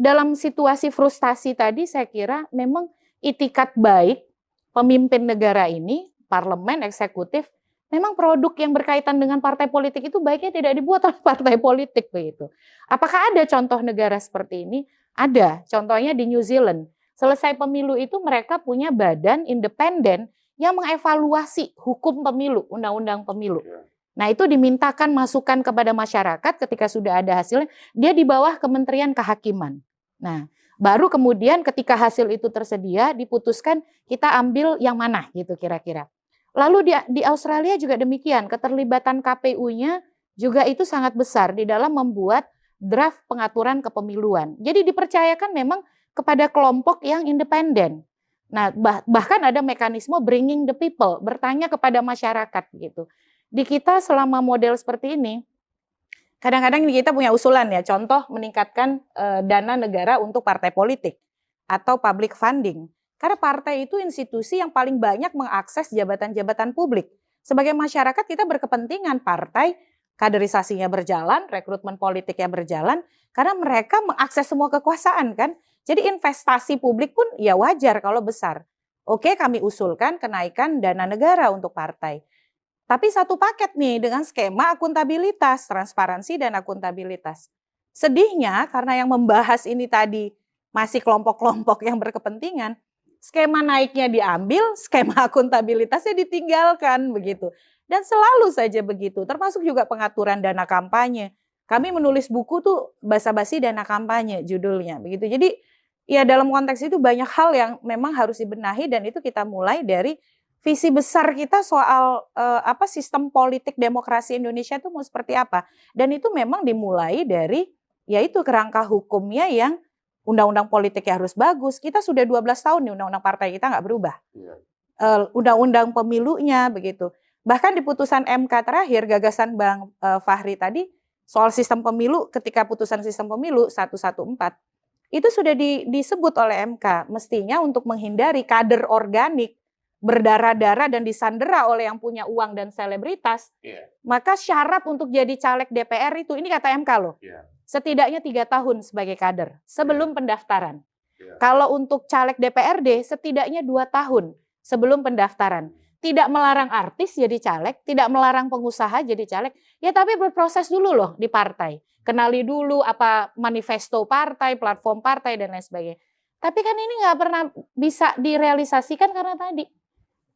dalam situasi frustasi tadi, saya kira memang itikat baik pemimpin negara ini, parlemen, eksekutif, memang produk yang berkaitan dengan partai politik itu baiknya tidak dibuat oleh partai politik begitu. Apakah ada contoh negara seperti ini? Ada, contohnya di New Zealand. Selesai pemilu itu mereka punya badan independen yang mengevaluasi hukum pemilu, undang-undang pemilu. Nah, itu dimintakan masukan kepada masyarakat ketika sudah ada hasilnya, dia di bawah Kementerian Kehakiman. Nah, baru kemudian ketika hasil itu tersedia diputuskan kita ambil yang mana gitu kira-kira. Lalu di, di Australia juga demikian, keterlibatan K P U-nya juga itu sangat besar di dalam membuat draft pengaturan kepemiluan. Jadi dipercayakan memang kepada kelompok yang independen. Nah, bah, bahkan ada mekanisme bringing the people, bertanya kepada masyarakat gitu. Di kita selama model seperti ini, kadang-kadang kita punya usulan ya, contoh meningkatkan e, dana negara untuk partai politik atau public funding. Karena partai itu institusi yang paling banyak mengakses jabatan-jabatan publik. Sebagai masyarakat kita berkepentingan partai, kaderisasinya berjalan, rekrutmen politiknya berjalan, karena mereka mengakses semua kekuasaan kan. Jadi investasi publik pun ya wajar kalau besar. Oke, kami usulkan kenaikan dana negara untuk partai. Tapi satu paket nih dengan skema akuntabilitas, transparansi dan akuntabilitas. Sedihnya karena yang membahas ini tadi masih kelompok-kelompok yang berkepentingan, skema naiknya diambil, skema akuntabilitasnya ditinggalkan begitu. Dan selalu saja begitu, termasuk juga pengaturan dana kampanye. Kami menulis buku tuh basa-basi dana kampanye judulnya begitu. Jadi ya dalam konteks itu banyak hal yang memang harus dibenahi dan itu kita mulai dari visi besar kita soal eh, apa sistem politik demokrasi Indonesia itu mau seperti apa. Dan itu memang dimulai dari yaitu kerangka hukumnya yang undang-undang politik yang harus bagus. Kita sudah dua belas tahun nih undang-undang partai kita nggak berubah. Ya. Uh, undang-undang pemilunya begitu. Bahkan di putusan M K terakhir gagasan Bang uh, Fahri tadi soal sistem pemilu ketika putusan sistem pemilu satu satu empat itu sudah di, disebut oleh M K. Mestinya untuk menghindari kader organik berdarah-darah dan disandera oleh yang punya uang dan selebritas, yeah. Maka syarat untuk jadi caleg D P R itu, ini kata M K loh, yeah. Setidaknya tiga tahun sebagai kader sebelum yeah. pendaftaran. Yeah. Kalau untuk caleg D P R D setidaknya dua tahun sebelum pendaftaran. Tidak melarang artis jadi caleg, tidak melarang pengusaha jadi caleg, ya tapi berproses dulu loh di partai. Kenali dulu apa manifesto partai, platform partai dan lain sebagainya. Tapi kan ini gak pernah bisa direalisasikan karena tadi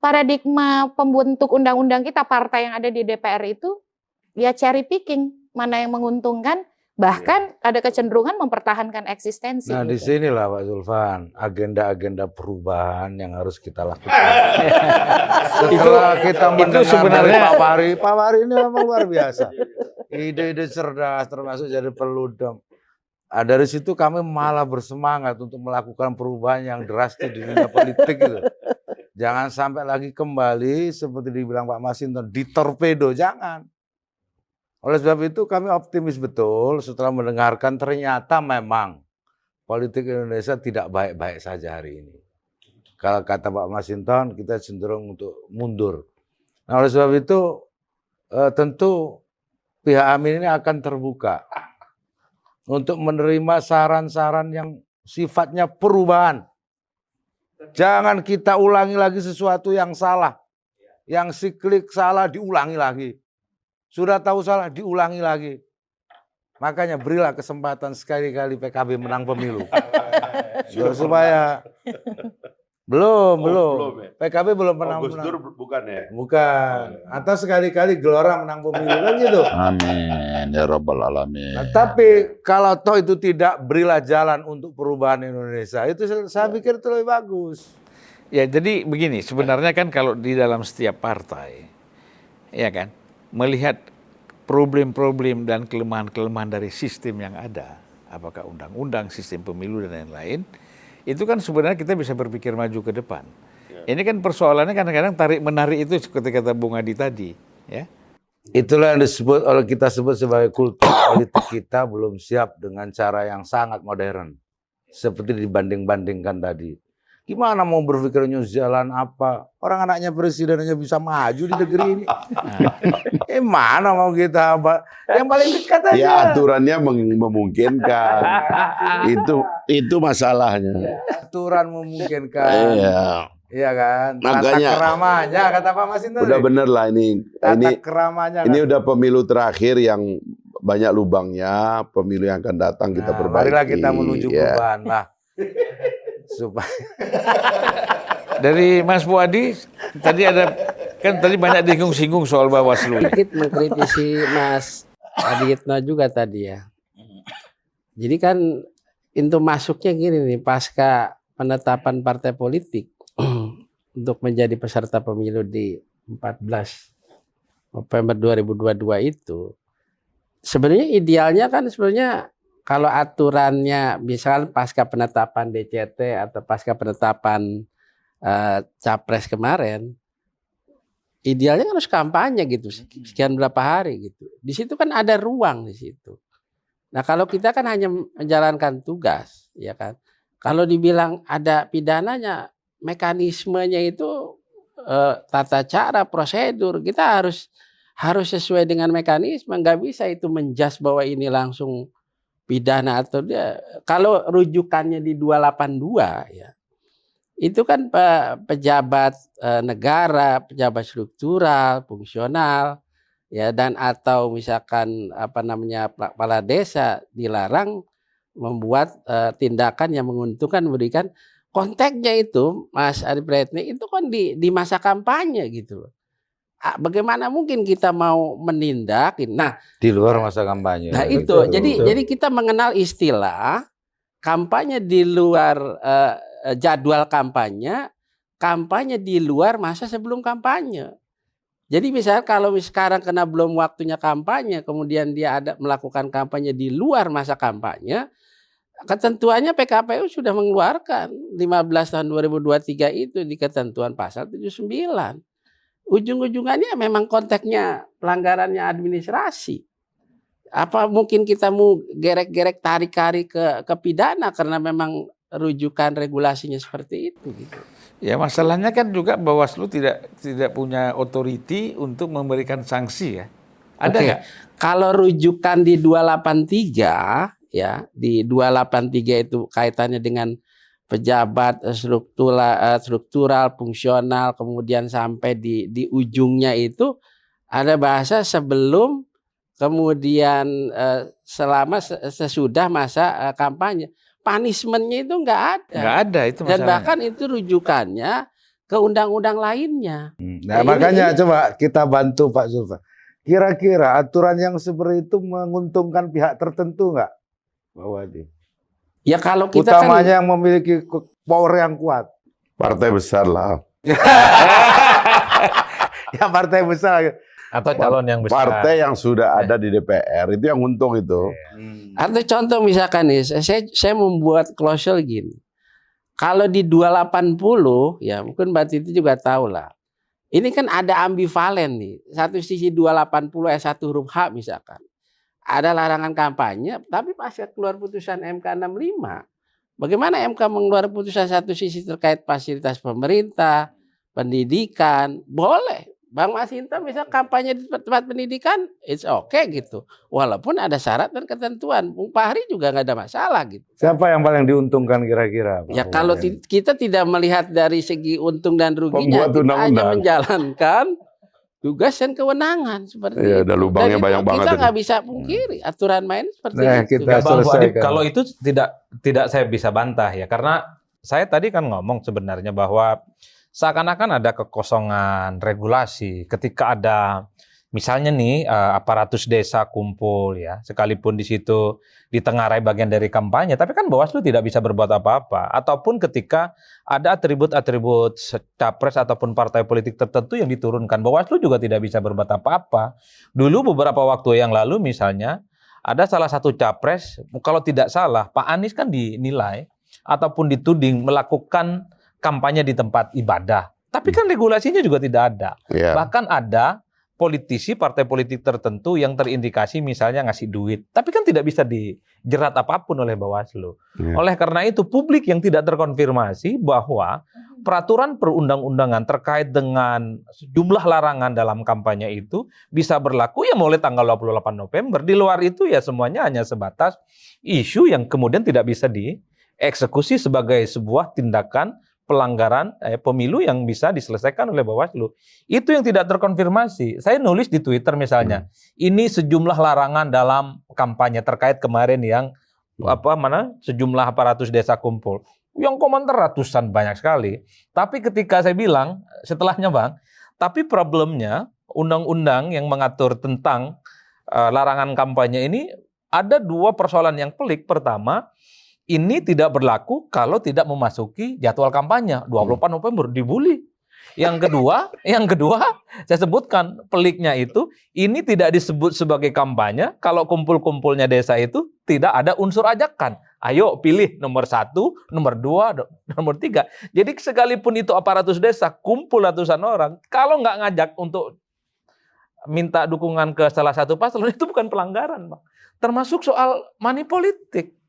paradigma pembentuk undang-undang kita, partai yang ada di D P R itu, ya cherry picking, mana yang menguntungkan, Bahkan ya. Ada kecenderungan mempertahankan eksistensi. Nah, gitu. Di sinilah Pak Zulfan, agenda-agenda perubahan yang harus kita lakukan. Setelah kita mendengar sebenarnya Pak Fahri, Pak Fahri ini memang luar biasa. Ide-ide cerdas, termasuk jadi Perludem. Nah, dari situ kami malah bersemangat untuk melakukan perubahan yang drastis di dunia politik gitu. Jangan sampai lagi kembali seperti dibilang Pak Masinton, ditorpedo, jangan. Oleh sebab itu kami optimis betul setelah mendengarkan ternyata memang politik Indonesia tidak baik-baik saja hari ini. Kalau kata Pak Masinton, kita cenderung untuk mundur. Nah, oleh sebab itu eh, tentu pihak Amin ini akan terbuka untuk menerima saran-saran yang sifatnya perubahan. Jangan kita ulangi lagi sesuatu yang salah. Yang siklik salah diulangi lagi. Sudah tahu salah, diulangi lagi. Makanya berilah kesempatan sekali-kali P K B menang pemilu. Supaya belum, oh, belum. belum ya? P K B belum menang. Oh, Gus Dur bukan ya? Bukan. Atau sekali-kali Gelora menang pemilu kan gitu. Amin ya Rabbal Alamin. Nah, tapi kalau toh itu tidak, berilah jalan untuk perubahan Indonesia. Itu saya pikir itu lebih bagus. Ya, jadi begini, sebenarnya kan kalau di dalam setiap partai, ya kan? Melihat problem-problem dan kelemahan-kelemahan dari sistem yang ada, apakah undang-undang, sistem pemilu dan lain-lain, itu kan sebenarnya kita bisa berpikir maju ke depan. Ya. Ini kan persoalannya kadang-kadang tarik menarik itu seperti kata Bung Adi tadi, ya. Itulah yang disebut oleh kita sebut sebagai kultur politik kita belum siap dengan cara yang sangat modern, seperti dibanding-bandingkan tadi. Gimana mau berpikir New Zealand apa? Orang anaknya presiden aja bisa maju di negeri ini. Eh mana mau kita apa? Yang paling dekat aja. Ya aturannya memungkinkan. itu itu masalahnya. Aturan memungkinkan. Iya. Iya kan? Makanya, tata keramanya kata Pak Masinton. Udah bener lah ini. Tata ini, keramanya. Ini kan? Udah pemilu terakhir yang banyak lubangnya. Pemilu yang akan datang nah, kita perbaiki. Marilah kita menuju perubahan ya. Lah. Supaya dari Mas Fuadi tadi ada kan tadi banyak disinggung-singgung soal Bawaslu. Sedikit mengkritisi Mas Adi Prayitno juga tadi ya. Jadi kan pintu masuknya gini nih pasca penetapan partai politik untuk menjadi peserta pemilu di empat belas November dua ribu dua puluh dua itu sebenarnya idealnya kan sebenarnya kalau aturannya misalkan pasca penetapan D C T atau pasca penetapan uh, capres kemarin, idealnya kan harus kampanye gitu sekian berapa hari gitu. Di situ kan ada ruang di situ. Nah kalau kita kan hanya menjalankan tugas, ya kan. Kalau dibilang ada pidananya, mekanismenya itu uh, tata cara prosedur kita harus harus sesuai dengan mekanisme. Nggak bisa itu menjas bahwa ini langsung pidana atau dia kalau rujukannya di dua delapan dua ya itu kan pe, pejabat e, negara, pejabat struktural, fungsional ya dan atau misalkan apa namanya kepala desa dilarang membuat e, tindakan yang menguntungkan memberikan konteksnya itu Mas Adi Prayitno itu kan di di masa kampanye gitu loh. Bagaimana mungkin kita mau menindak? Nah, di luar masa kampanye. Nah itu, betul, jadi betul. Jadi kita mengenal istilah kampanye di luar eh, jadwal kampanye, kampanye di luar masa sebelum kampanye. Jadi misalnya kalau sekarang kena belum waktunya kampanye, kemudian dia ada melakukan kampanye di luar masa kampanye, ketentuannya P K P U sudah mengeluarkan lima belas tahun dua ribu dua puluh tiga itu di ketentuan pasal tujuh puluh sembilan. Ujung-ujungannya memang konteksnya pelanggarannya administrasi. Apa mungkin kita mau gerek-gerek tarik-tarik ke, ke pidana karena memang rujukan regulasinya seperti itu gitu. Ya masalahnya kan juga Bawaslu tidak tidak punya otoriti untuk memberikan sanksi ya. Ada nggak? Okay. Kalau rujukan di dua delapan tiga ya, di dua delapan tiga itu kaitannya dengan pejabat struktural, struktural, fungsional, kemudian sampai di di ujungnya itu ada bahasa sebelum, kemudian selama sesudah masa kampanye, punishment-nya itu nggak ada. Nggak ada itu masalahnya. Dan bahkan itu rujukannya ke undang-undang lainnya. Hmm. Nah, nah makanya ini, coba kita bantu Pak Zulfan. Kira-kira aturan yang seperti itu menguntungkan pihak tertentu nggak, Pak Wadi? Ya kalau kita utamanya kan yang memiliki power yang kuat. Partai besar lah. Ya partai besar. Atau calon yang besar. Partai yang sudah ada di D P R, itu yang untung itu. Hmm. Artinya contoh misalkan nih, saya, saya membuat klausul gini. Kalau di dua ratus delapan puluh, ya mungkin Mbak Titi juga tahu lah. Ini kan ada ambivalen nih. Satu sisi dua ratus delapan puluh S satu huruf H misalkan. Ada larangan kampanye, tapi pasca keluar putusan M K enam lima. Bagaimana M K mengeluarkan putusan satu sisi terkait fasilitas pemerintah, pendidikan, boleh. Bang Masinton misalnya kampanye di tempat pendidikan, it's okay gitu. Walaupun ada syarat dan ketentuan. Bung Fahri juga nggak ada masalah gitu. Siapa yang paling diuntungkan kira-kira? Pak ya Pak kalau t- kita tidak melihat dari segi untung dan ruginya, kita hanya menjalankan tugas dan kewenangan seperti ya, itu. Ada lubangnya banyak banget. Kita nggak bisa pungkiri hmm. aturan main seperti nah, itu. Kita Adip, kalau itu tidak tidak saya bisa bantah ya, karena saya tadi kan ngomong sebenarnya bahwa seakan-akan ada kekosongan regulasi ketika ada misalnya nih aparatus desa kumpul ya, sekalipun di situ ditengarai bagian dari kampanye, tapi kan Bawaslu tidak bisa berbuat apa-apa. Ataupun ketika ada atribut-atribut capres ataupun partai politik tertentu yang diturunkan, Bawaslu juga tidak bisa berbuat apa-apa. Dulu beberapa waktu yang lalu misalnya ada salah satu capres, kalau tidak salah Pak Anies kan dinilai ataupun dituding melakukan kampanye di tempat ibadah, tapi kan regulasinya juga tidak ada. Yeah. Bahkan ada politisi partai politik tertentu yang terindikasi misalnya ngasih duit, tapi kan tidak bisa dijerat apapun oleh Bawaslu. Yeah. Oleh karena itu publik yang tidak terkonfirmasi bahwa peraturan perundang-undangan terkait dengan jumlah larangan dalam kampanye itu bisa berlaku ya mulai tanggal dua puluh delapan November. Di luar itu ya semuanya hanya sebatas isu yang kemudian tidak bisa dieksekusi sebagai sebuah tindakan pelanggaran eh, pemilu yang bisa diselesaikan oleh Bawaslu. Itu yang tidak terkonfirmasi. Saya nulis di Twitter misalnya, hmm. ini sejumlah larangan dalam kampanye terkait kemarin yang hmm. apa mana sejumlah aparatus desa kumpul. Yang komentar ratusan banyak sekali. Tapi ketika saya bilang setelahnya, Bang, tapi problemnya undang-undang yang mengatur tentang uh, larangan kampanye ini ada dua persoalan yang pelik. Pertama, ini tidak berlaku kalau tidak memasuki jadwal kampanye dua puluh delapan November, dibully. Yang kedua, yang kedua saya sebutkan peliknya itu ini tidak disebut sebagai kampanye kalau kumpul-kumpulnya desa itu tidak ada unsur ajakan. Ayo pilih nomor satu, nomor dua, nomor tiga. Jadi sekalipun itu aparatus desa kumpul ratusan orang, kalau nggak ngajak untuk minta dukungan ke salah satu paslon itu bukan pelanggaran, Bang. Termasuk soal money politik.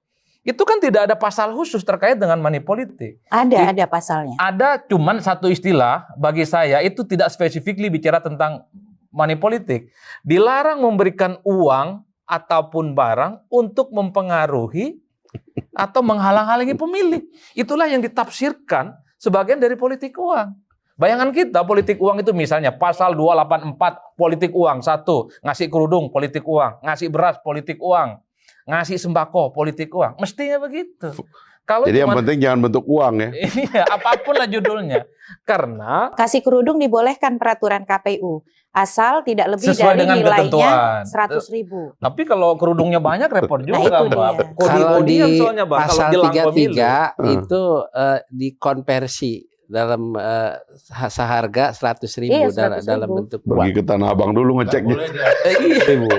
Itu kan tidak ada pasal khusus terkait dengan money politik. Ada, ada pasalnya. Ada, cuman satu istilah bagi saya itu tidak specifically bicara tentang money politik. Dilarang memberikan uang ataupun barang untuk mempengaruhi atau menghalang-halangi pemilih. Itulah yang ditafsirkan sebagian dari politik uang. Bayangan kita politik uang itu misalnya pasal dua ratus delapan puluh empat politik uang. Satu, ngasih kerudung politik uang, ngasih beras politik uang. Ngasih sembako, politik uang. Mestinya begitu. Kalau jadi cuman, yang penting jangan bentuk uang ya. Iya, apapun lah judulnya. Karena kasih kerudung dibolehkan peraturan K P U. Asal tidak lebih dari nilainya seratus ribu. Tapi kalau kerudungnya banyak repot juga. Nah, kalau di pasal tiga puluh tiga itu uh, dikonversi dalam uh, seharga seratus ribu, iya, seratus ribu dalam bentuk uang. Bagi ke Tanah Abang dulu ngeceknya.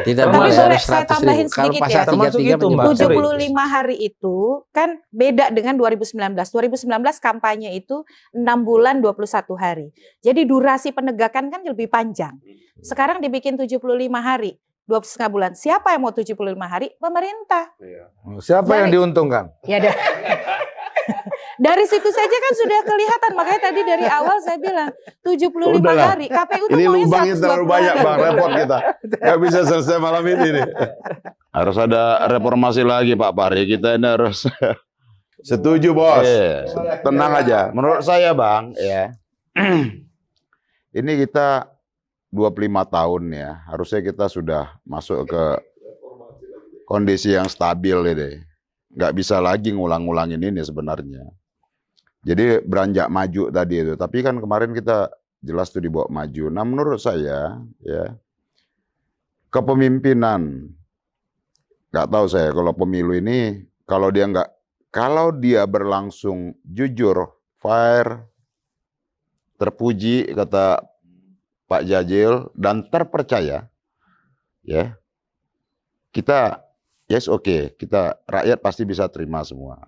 Tidak boleh harus seratus ribu. Kalau pasal ya, tiga puluh tiga tujuh puluh lima hari itu kan beda dengan dua ribu sembilan belas. dua ribu sembilan belas kampanye itu enam bulan dua puluh satu hari. Jadi durasi penegakan kan lebih panjang. Sekarang dibikin tujuh puluh lima hari. dua setengah bulan. Siapa yang mau tujuh puluh lima hari? Pemerintah. Siapa Mari. yang diuntungkan? Ya dah. Dari situ saja kan sudah kelihatan, makanya tadi dari awal saya bilang tujuh puluh lima Udahlah. hari K P U tuh maunya seratus dua puluh. Ini lubangnya terlalu banyak, Bang, repot kita. Gak bisa selesai malam ini nih. Harus ada reformasi lagi Pak Fahri, kita ini harus setuju bos. Yeah. Tenang aja. Menurut saya Bang, ya. Ini kita dua puluh lima tahun ya, harusnya kita sudah masuk ke kondisi yang stabil ini. Nggak bisa lagi ngulang-ngulangin ini sebenarnya. Jadi beranjak maju tadi itu. Tapi kan kemarin kita jelas tuh dibawa maju. Nah menurut saya ya kepemimpinan. Nggak tahu saya kalau pemilu ini, kalau dia nggak, kalau dia berlangsung jujur, fair, terpuji kata Pak Jazil, dan terpercaya, ya kita yes oke, okay, kita rakyat pasti bisa terima semua.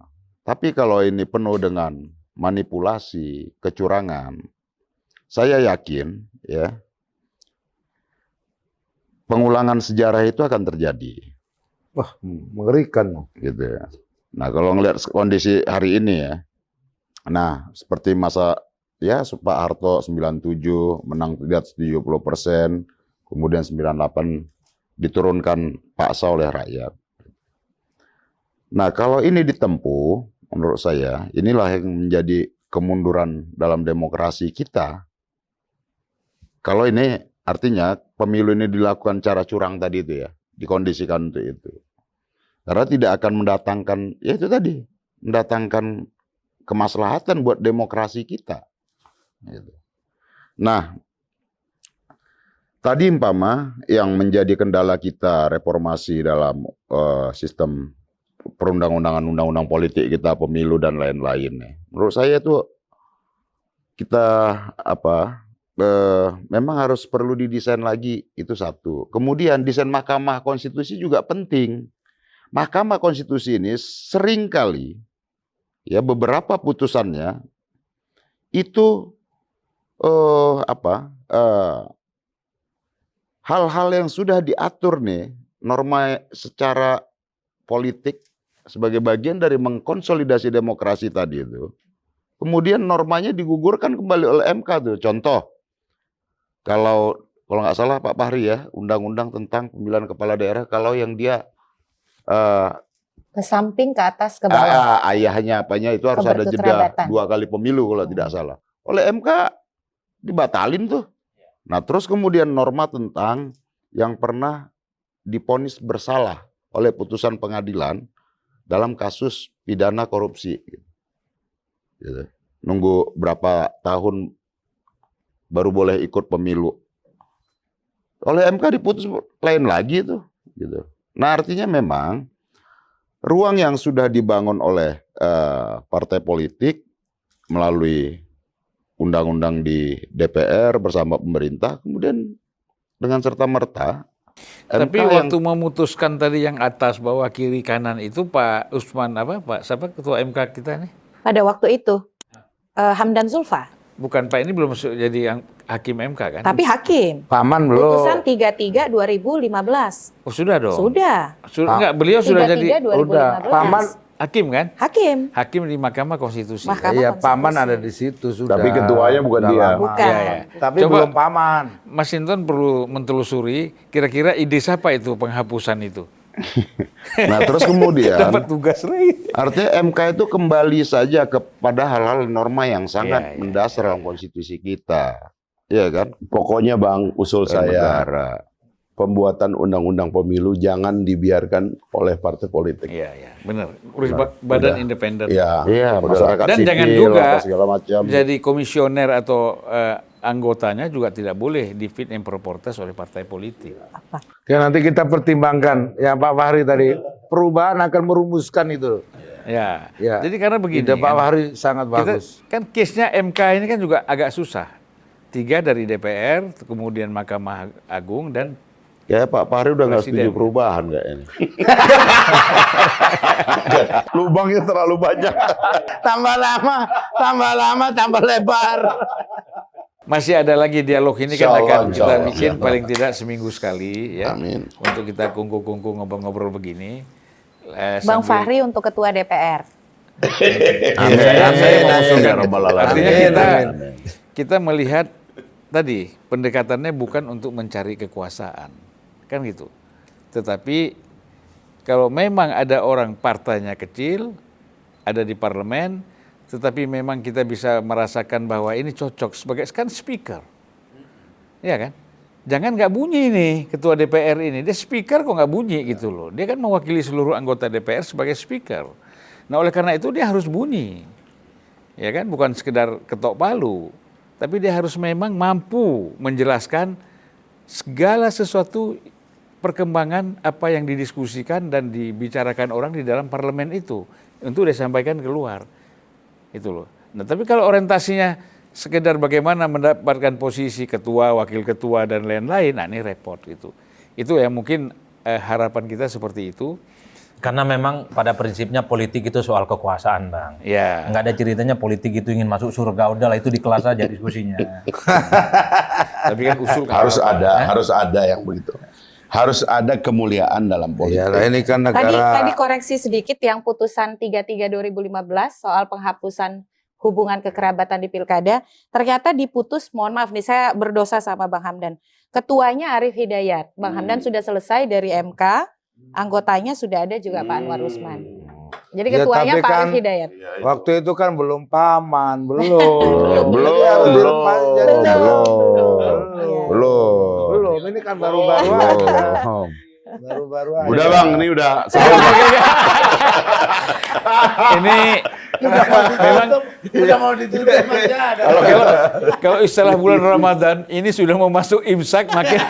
Tapi kalau ini penuh dengan manipulasi, kecurangan, saya yakin ya pengulangan sejarah itu akan terjadi. Wah, mengerikan gitu ya. Nah kalau ngelihat kondisi hari ini ya, nah seperti masa ya Pak Harto sembilan puluh tujuh menang tidak tujuh puluh persen, kemudian sembilan puluh delapan diturunkan paksa oleh rakyat. Nah kalau ini ditempuh, menurut saya inilah yang menjadi kemunduran dalam demokrasi kita. Kalau ini artinya pemilu ini dilakukan cara curang tadi itu ya, dikondisikan untuk itu. Karena tidak akan mendatangkan, ya itu tadi, mendatangkan kemaslahatan buat demokrasi kita. Nah, tadi umpama yang menjadi kendala kita reformasi dalam uh, sistem perundang-undangan, undang-undang politik kita, pemilu dan lain-lain. Menurut saya itu kita apa? Uh, memang harus perlu didesain lagi, itu satu. Kemudian desain Mahkamah Konstitusi juga penting. Mahkamah Konstitusi ini seringkali ya beberapa putusannya itu uh, apa uh, hal-hal yang sudah diatur nih norma secara politik sebagai bagian dari mengkonsolidasi demokrasi tadi itu, kemudian normanya digugurkan kembali oleh M K tuh. Contoh kalau kalau nggak salah Pak Fahri ya, undang-undang tentang pemilihan kepala daerah, kalau yang dia uh, ke samping, ke atas, ke bawah, ah, ayahnya apanya itu harus ada jeda dua kali pemilu kalau tidak salah, oleh M K dibatalin tuh. Nah terus kemudian norma tentang yang pernah diponis bersalah oleh putusan pengadilan dalam kasus pidana korupsi. Gitu. Nunggu berapa tahun baru boleh ikut pemilu. Oleh M K diputus lain lagi itu. Gitu. Nah artinya memang ruang yang sudah dibangun oleh uh, partai politik melalui undang-undang di D P R bersama pemerintah, kemudian dengan serta-merta. Tapi M K waktu yang memutuskan tadi yang atas, bawah, kiri, kanan itu Pak Usman apa Pak, siapa ketua M K kita nih? Pada waktu itu eh, Hamdan Zulfa. Bukan Pak, ini belum jadi yang hakim M K kan? Tapi hakim. Paman belum. Putusan tiga puluh tiga dua ribu lima belas. Oh sudah dong. Sudah. Sudah enggak, beliau sudah jadi. Sudah. Paman hakim kan? Hakim. Hakim di Mahkamah Konstitusi. Mahkamah ya, Konstitusi. Paman ada di situ sudah. Tapi ketuanya bukan Dalam dia. Bukan. Ya, ya. Tapi coba, belum Paman. Masinton perlu mentelusuri kira-kira ide siapa itu penghapusan itu. Nah terus kemudian dapat tugas lagi. Artinya M K itu kembali saja kepada hal-hal norma yang sangat ya, ya, mendasar dalam ya, ya. konstitusi kita. Iya kan? Pokoknya Bang, usul eh, saya negara. Pembuatan undang-undang pemilu jangan dibiarkan oleh partai politik. Iya, iya, benar. Urus nah, badan udah. Independen. Iya, ya, masyarakat dan sipil, jangan juga jadi komisioner atau uh, anggotanya juga tidak boleh difit and proportas oleh partai politik. Apa? Ya nanti kita pertimbangkan yang Pak Fahri tadi, perubahan akan merumuskan itu. Ya, ya. Jadi karena begini. Ide Pak Fahri kan, sangat bagus. Kita, kan case-nya M K ini kan juga agak susah. Tiga dari D P R, kemudian Mahkamah Agung dan ya Pak Fahri udah nggak setuju perubahan nggak ini? Lubangnya terlalu banyak. Tambah lama, tambah lama, tambah lebar. Masih ada lagi dialog ini kan akan kita bikin paling tidak seminggu sekali ya. Amin. Untuk kita kungku-kungku ngobrol-ngobrol begini. Eh, Bang Fahri untuk Ketua D P R. Amin. Saya mengusulkan. Artinya kita kita melihat tadi pendekatannya bukan untuk mencari kekuasaan. Kan gitu. Tetapi kalau memang ada orang partainya kecil, ada di parlemen, tetapi memang kita bisa merasakan bahwa ini cocok sebagai kan speaker. Iya kan? Jangan nggak bunyi nih ketua D P R ini. Dia speaker kok nggak bunyi gitu loh. Dia kan mewakili seluruh anggota D P R sebagai speaker. Nah oleh karena itu dia harus bunyi. Ya kan? Bukan sekedar ketok palu. Tapi dia harus memang mampu menjelaskan segala sesuatu perkembangan apa yang didiskusikan dan dibicarakan orang di dalam parlemen itu untuk disampaikan keluar. Itu loh. Nah, tapi kalau orientasinya sekedar bagaimana mendapatkan posisi ketua, wakil ketua dan lain-lain, nah ini repot gitu. Itu yang mungkin eh, harapan kita seperti itu. Karena memang pada prinsipnya politik itu soal kekuasaan, Bang. Iya. Nggak ada ceritanya politik itu ingin masuk surga, udahlah itu di kelas aja diskusinya. Tapi kan usul harus kan, ada, kan? harus ada yang begitu. Harus ada kemuliaan dalam politik. Ya, ini kan negara... tadi, tadi koreksi sedikit yang putusan tiga puluh tiga dua ribu lima belas soal penghapusan hubungan kekerabatan di Pilkada, ternyata diputus, mohon maaf nih, saya berdosa sama Bang Hamdan. Ketuanya Arief Hidayat. Bang hmm. Hamdan sudah selesai dari M K, anggotanya sudah ada juga hmm. Pak Anwar Usman. Jadi ketuanya ya, Pak kan, Arief Hidayat. Ya, itu. Waktu itu kan belum paman, belum. belum, belum, belum, belum. belum. belum. Belum, ini kan baru-baru aja. Baru-baru aja. Udah Bang, ini udah. Ini udah mau memang udah mau ditutup aja. Kalau kalau istilah bulan Ramadan, ini sudah mau masuk imsak, makin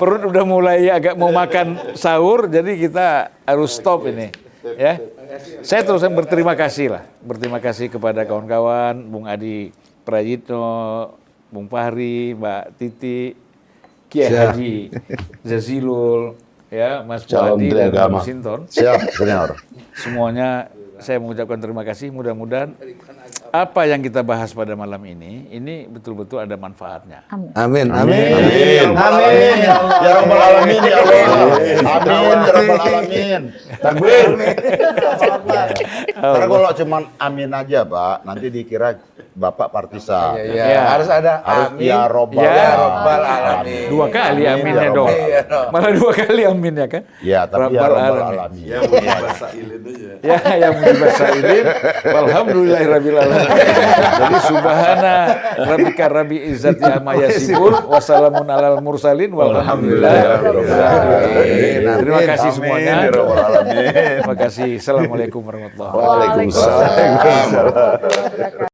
perut udah mulai agak mau makan sahur, jadi kita harus stop ini. Ya. Saya terus berterima kasih lah, berterima kasih kepada kawan-kawan, Bung Adi Prayitno, Bung Fahri, Mbak Titi, Kiai Haji Jazilul, ya Mas Fuadi dan Mas Masinton. Siap, senior. Semuanya saya mengucapkan terima kasih. Mudah-mudahan apa yang kita bahas pada malam ini, ini betul-betul ada manfaatnya. Amin. Amin. Amin. Amin. Ya Rabbal Alamin, ya Allah. Amin. Ya Rabbal Alamin. Takbir. Karena kalau cuma amin aja, Pak, nanti dikira Bapak partisan. Iya, iya. Ya. Harus ada amin. Ya Rabbal ya. Alamin. Dua kali aminnya dong. Malah dua kali aminnya kan? Iya, tapi ya Rabbal Alamin. Ya, bahasa ilin aja. Ya, yang bahasa ilin. Alhamdulillahirabbil alamin. Jadi subhana rabbika rabbil izzati amma yasifun wa salamun alal mursalin walhamdulillahirabbil alamin. Terima kasih semuanya. Terima kasih. Assalamualaikum warahmatullahi wabarakatuh. Waalaikumsalam.